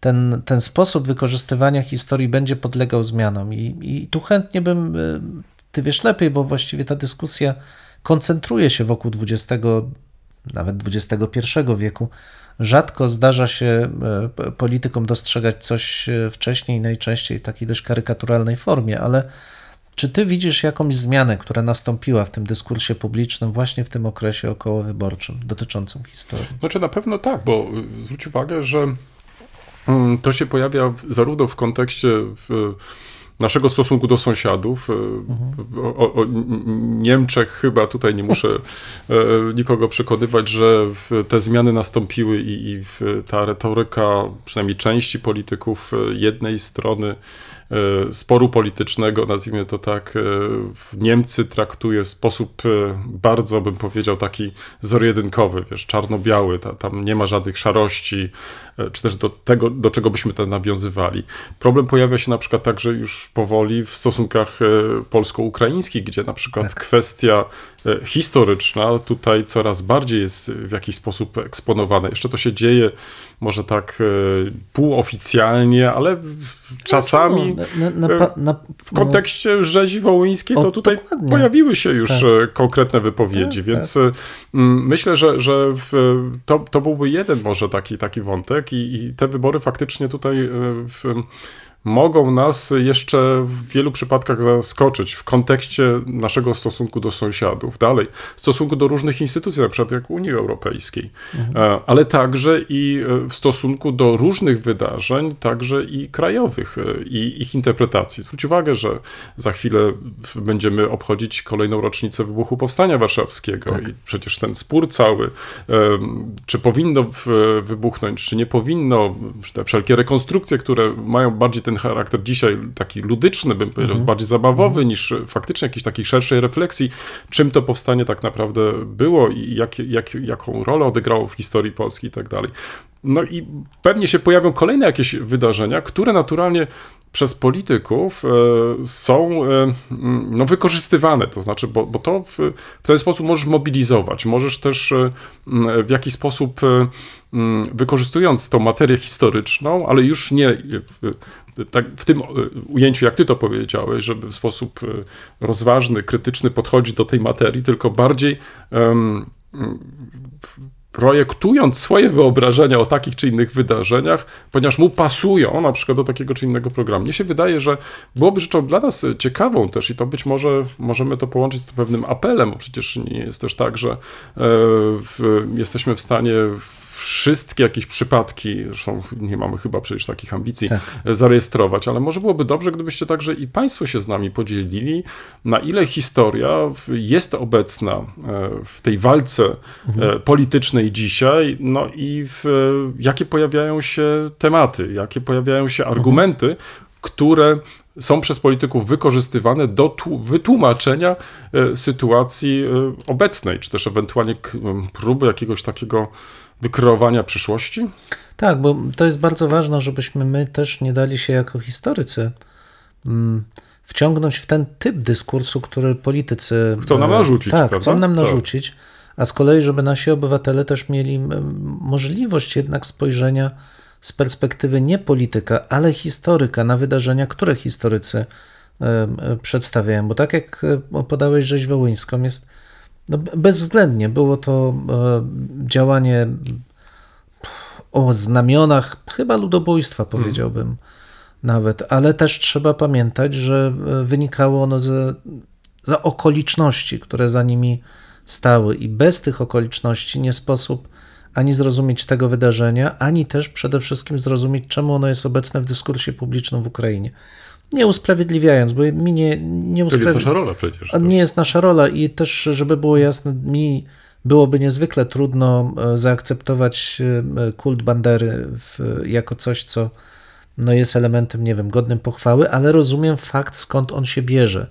ten, ten sposób wykorzystywania historii będzie podlegał zmianom. I, i tu chętnie bym, ty wiesz lepiej, bo właściwie ta dyskusja koncentruje się wokół dwudziestego, nawet dwudziestego pierwszego wieku. Rzadko zdarza się politykom dostrzegać coś wcześniej, najczęściej w takiej dość karykaturalnej formie, ale czy ty widzisz jakąś zmianę, która nastąpiła w tym dyskursie publicznym właśnie w tym okresie okołowyborczym dotyczącym historii? Znaczy na pewno tak, bo zwróć uwagę, że to się pojawia zarówno w kontekście naszego stosunku do sąsiadów. O, o Niemczech chyba tutaj nie muszę nikogo przekonywać, że te zmiany nastąpiły i, i ta retoryka przynajmniej części polityków jednej strony sporu politycznego, nazwijmy to tak, Niemcy traktuje w sposób bardzo, bym powiedział, taki zero-jedynkowy, wiesz, czarno-biały, ta, tam nie ma żadnych szarości, czy też do tego, do czego byśmy tam nawiązywali. Problem pojawia się na przykład także już powoli w stosunkach polsko-ukraińskich, gdzie na przykład tak. kwestia historyczna tutaj coraz bardziej jest w jakiś sposób eksponowana. Jeszcze to się dzieje może tak półoficjalnie, ale czasami na, na, na, na, w kontekście rzezi wołyńskiej to tutaj dokładnie. Pojawiły się już tak. konkretne wypowiedzi, tak, więc tak. myślę, że, że to, to byłby jeden może taki, taki wątek i, i te wybory faktycznie tutaj w, mogą nas jeszcze w wielu przypadkach zaskoczyć w kontekście naszego stosunku do sąsiadów. Dalej, stosunku do różnych instytucji, na przykład jak Unii Europejskiej, mhm. ale także i w stosunku do różnych wydarzeń, także i krajowych, i ich interpretacji. Zwróć uwagę, że za chwilę będziemy obchodzić kolejną rocznicę wybuchu Powstania Warszawskiego tak. i przecież ten spór cały, czy powinno wybuchnąć, czy nie powinno, te wszelkie rekonstrukcje, które mają bardziej ten charakter dzisiaj taki ludyczny, bym powiedział, mm-hmm. bardziej zabawowy mm-hmm. niż faktycznie jakiejś takiej szerszej refleksji, czym to powstanie tak naprawdę było i jak, jak, jaką rolę odegrało w historii Polski i tak dalej. No i pewnie się pojawią kolejne jakieś wydarzenia, które naturalnie przez polityków y, są y, no, wykorzystywane, to znaczy, bo, bo to w, w ten sposób możesz mobilizować, możesz też y, y, w jakiś sposób y, y, wykorzystując tą materię historyczną, ale już nie y, y, tak w tym ujęciu, jak ty to powiedziałeś, żeby w sposób y, rozważny, krytyczny podchodzić do tej materii, tylko bardziej y, y, y, projektując swoje wyobrażenia o takich czy innych wydarzeniach, ponieważ mu pasują na przykład do takiego czy innego programu. Mnie się wydaje, że byłoby rzeczą dla nas ciekawą też i to być może możemy to połączyć z pewnym apelem, bo przecież nie jest też tak, że w, jesteśmy w stanie wszystkie jakieś przypadki, zresztą nie mamy chyba przecież takich ambicji, tak. zarejestrować, ale może byłoby dobrze, gdybyście także i państwo się z nami podzielili, na ile historia jest obecna w tej walce mhm. politycznej dzisiaj, no i w, jakie pojawiają się tematy, jakie pojawiają się argumenty, mhm. które są przez polityków wykorzystywane do tu, wytłumaczenia y, sytuacji y, obecnej, czy też ewentualnie k- próby jakiegoś takiego wykreowania przyszłości? Tak, bo to jest bardzo ważne, żebyśmy my też nie dali się jako historycy mm, wciągnąć w ten typ dyskursu, który politycy chcą nam narzucić. Tak, prawda? chcą nam narzucić, a z kolei, żeby nasi obywatele też mieli możliwość jednak spojrzenia z perspektywy nie polityka, ale historyka na wydarzenia, które historycy przedstawiają. Bo tak jak podałeś rzeź wołyńską, jest no bezwzględnie było to działanie o znamionach chyba ludobójstwa, powiedziałbym hmm. nawet, ale też trzeba pamiętać, że wynikało ono ze, ze okoliczności, które za nimi stały i bez tych okoliczności nie sposób ani zrozumieć tego wydarzenia, ani też przede wszystkim zrozumieć, czemu ono jest obecne w dyskursie publicznym w Ukrainie. Nie usprawiedliwiając, bo mi nie, nie usprawiedliwia. To jest nasza rola przecież. Nie jest nasza rola i też, żeby było jasne, mi byłoby niezwykle trudno zaakceptować kult Bandery w, jako coś, co no jest elementem, nie wiem, godnym pochwały, ale rozumiem fakt, skąd on się bierze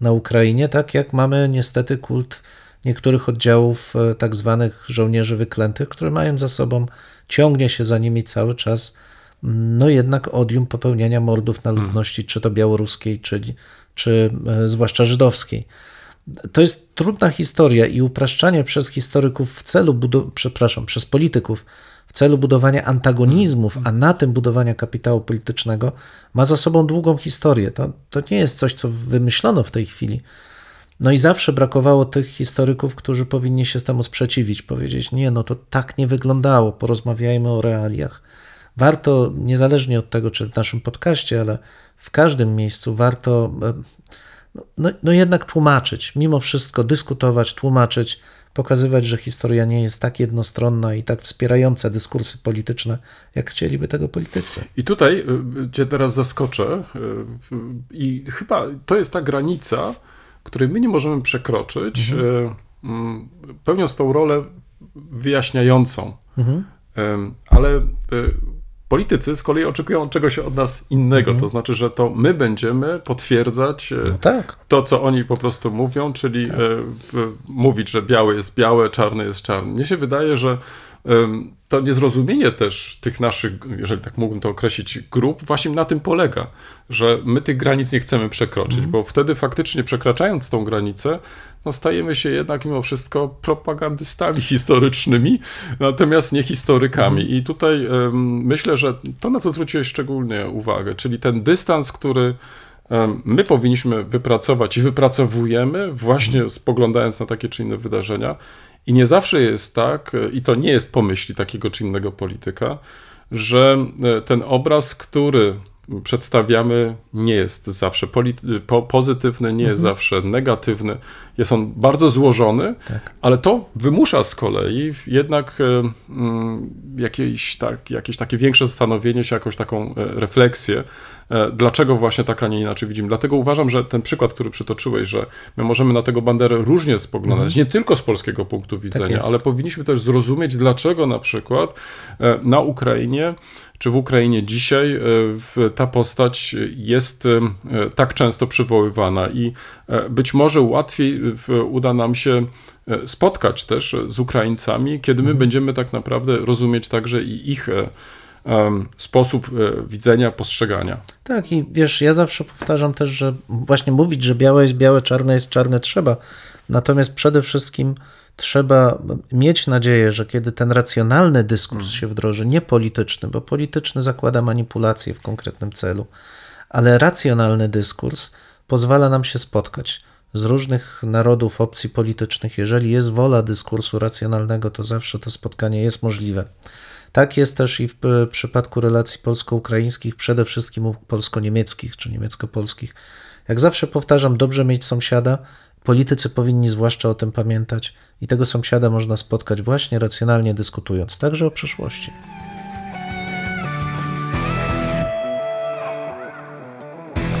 na Ukrainie, tak jak mamy niestety kult niektórych oddziałów tak zwanych żołnierzy wyklętych, które mają za sobą, ciągnie się za nimi cały czas, no jednak odium popełniania mordów na ludności, hmm. czy to białoruskiej, czy, czy zwłaszcza żydowskiej. To jest trudna historia i upraszczanie przez historyków w celu, budu- przepraszam, przez polityków w celu budowania antagonizmów, a na tym budowania kapitału politycznego ma za sobą długą historię. To, to nie jest coś, co wymyślono w tej chwili. No i zawsze brakowało tych historyków, którzy powinni się temu sprzeciwić, powiedzieć nie, no to tak nie wyglądało, porozmawiajmy o realiach. Warto, niezależnie od tego, czy w naszym podcaście, ale w każdym miejscu warto no, no jednak tłumaczyć, mimo wszystko dyskutować, tłumaczyć, pokazywać, że historia nie jest tak jednostronna i tak wspierająca dyskursy polityczne, jak chcieliby tego politycy. I tutaj cię teraz zaskoczę i chyba to jest ta granica, której my nie możemy przekroczyć, mhm. pełniąc tą rolę wyjaśniającą. Mhm. Ale politycy z kolei oczekują czegoś od nas innego. Mhm. To znaczy, że to my będziemy potwierdzać no tak. to, co oni po prostu mówią, czyli tak. mówić, że białe jest białe, czarny jest czarny. Mnie się wydaje, że to niezrozumienie też tych naszych, jeżeli tak mógłbym to określić, grup, właśnie na tym polega, że my tych granic nie chcemy przekroczyć, mm. bo wtedy faktycznie przekraczając tą granicę, no stajemy się jednak mimo wszystko propagandystami historycznymi, natomiast nie historykami. Mm. I tutaj um, myślę, że to, na co zwróciłeś szczególnie uwagę, czyli ten dystans, który um, my powinniśmy wypracować i wypracowujemy, właśnie mm. spoglądając na takie czy inne wydarzenia. I nie zawsze jest tak, i to nie jest po myśli takiego czy innego polityka, że ten obraz, który przedstawiamy, nie jest zawsze polity- po- pozytywny, nie jest mhm. zawsze negatywny. Jest on bardzo złożony, tak. ale to wymusza z kolei jednak mm, jakieś, tak, jakieś takie większe zastanowienie się, jakąś taką refleksję, dlaczego właśnie tak, a nie inaczej widzimy. Dlatego uważam, że ten przykład, który przytoczyłeś, że my możemy na tego banderę różnie spoglądać, mhm. nie tylko z polskiego punktu widzenia, tak ale powinniśmy też zrozumieć, dlaczego na przykład na Ukrainie czy w Ukrainie dzisiaj ta postać jest tak często przywoływana i być może łatwiej uda nam się spotkać też z Ukraińcami, kiedy my będziemy tak naprawdę rozumieć także i ich sposób widzenia, postrzegania. Tak i wiesz, ja zawsze powtarzam też, że właśnie mówić, że białe jest białe, czarne jest czarne trzeba, natomiast przede wszystkim trzeba mieć nadzieję, że kiedy ten racjonalny dyskurs się wdroży, nie polityczny, bo polityczny zakłada manipulację w konkretnym celu, ale racjonalny dyskurs pozwala nam się spotkać z różnych narodów, opcji politycznych. Jeżeli jest wola dyskursu racjonalnego, to zawsze to spotkanie jest możliwe. Tak jest też i w przypadku relacji polsko-ukraińskich, przede wszystkim polsko-niemieckich czy niemiecko-polskich. Jak zawsze powtarzam, dobrze mieć sąsiada, politycy powinni zwłaszcza o tym pamiętać i tego sąsiada można spotkać właśnie racjonalnie dyskutując, także o przyszłości. W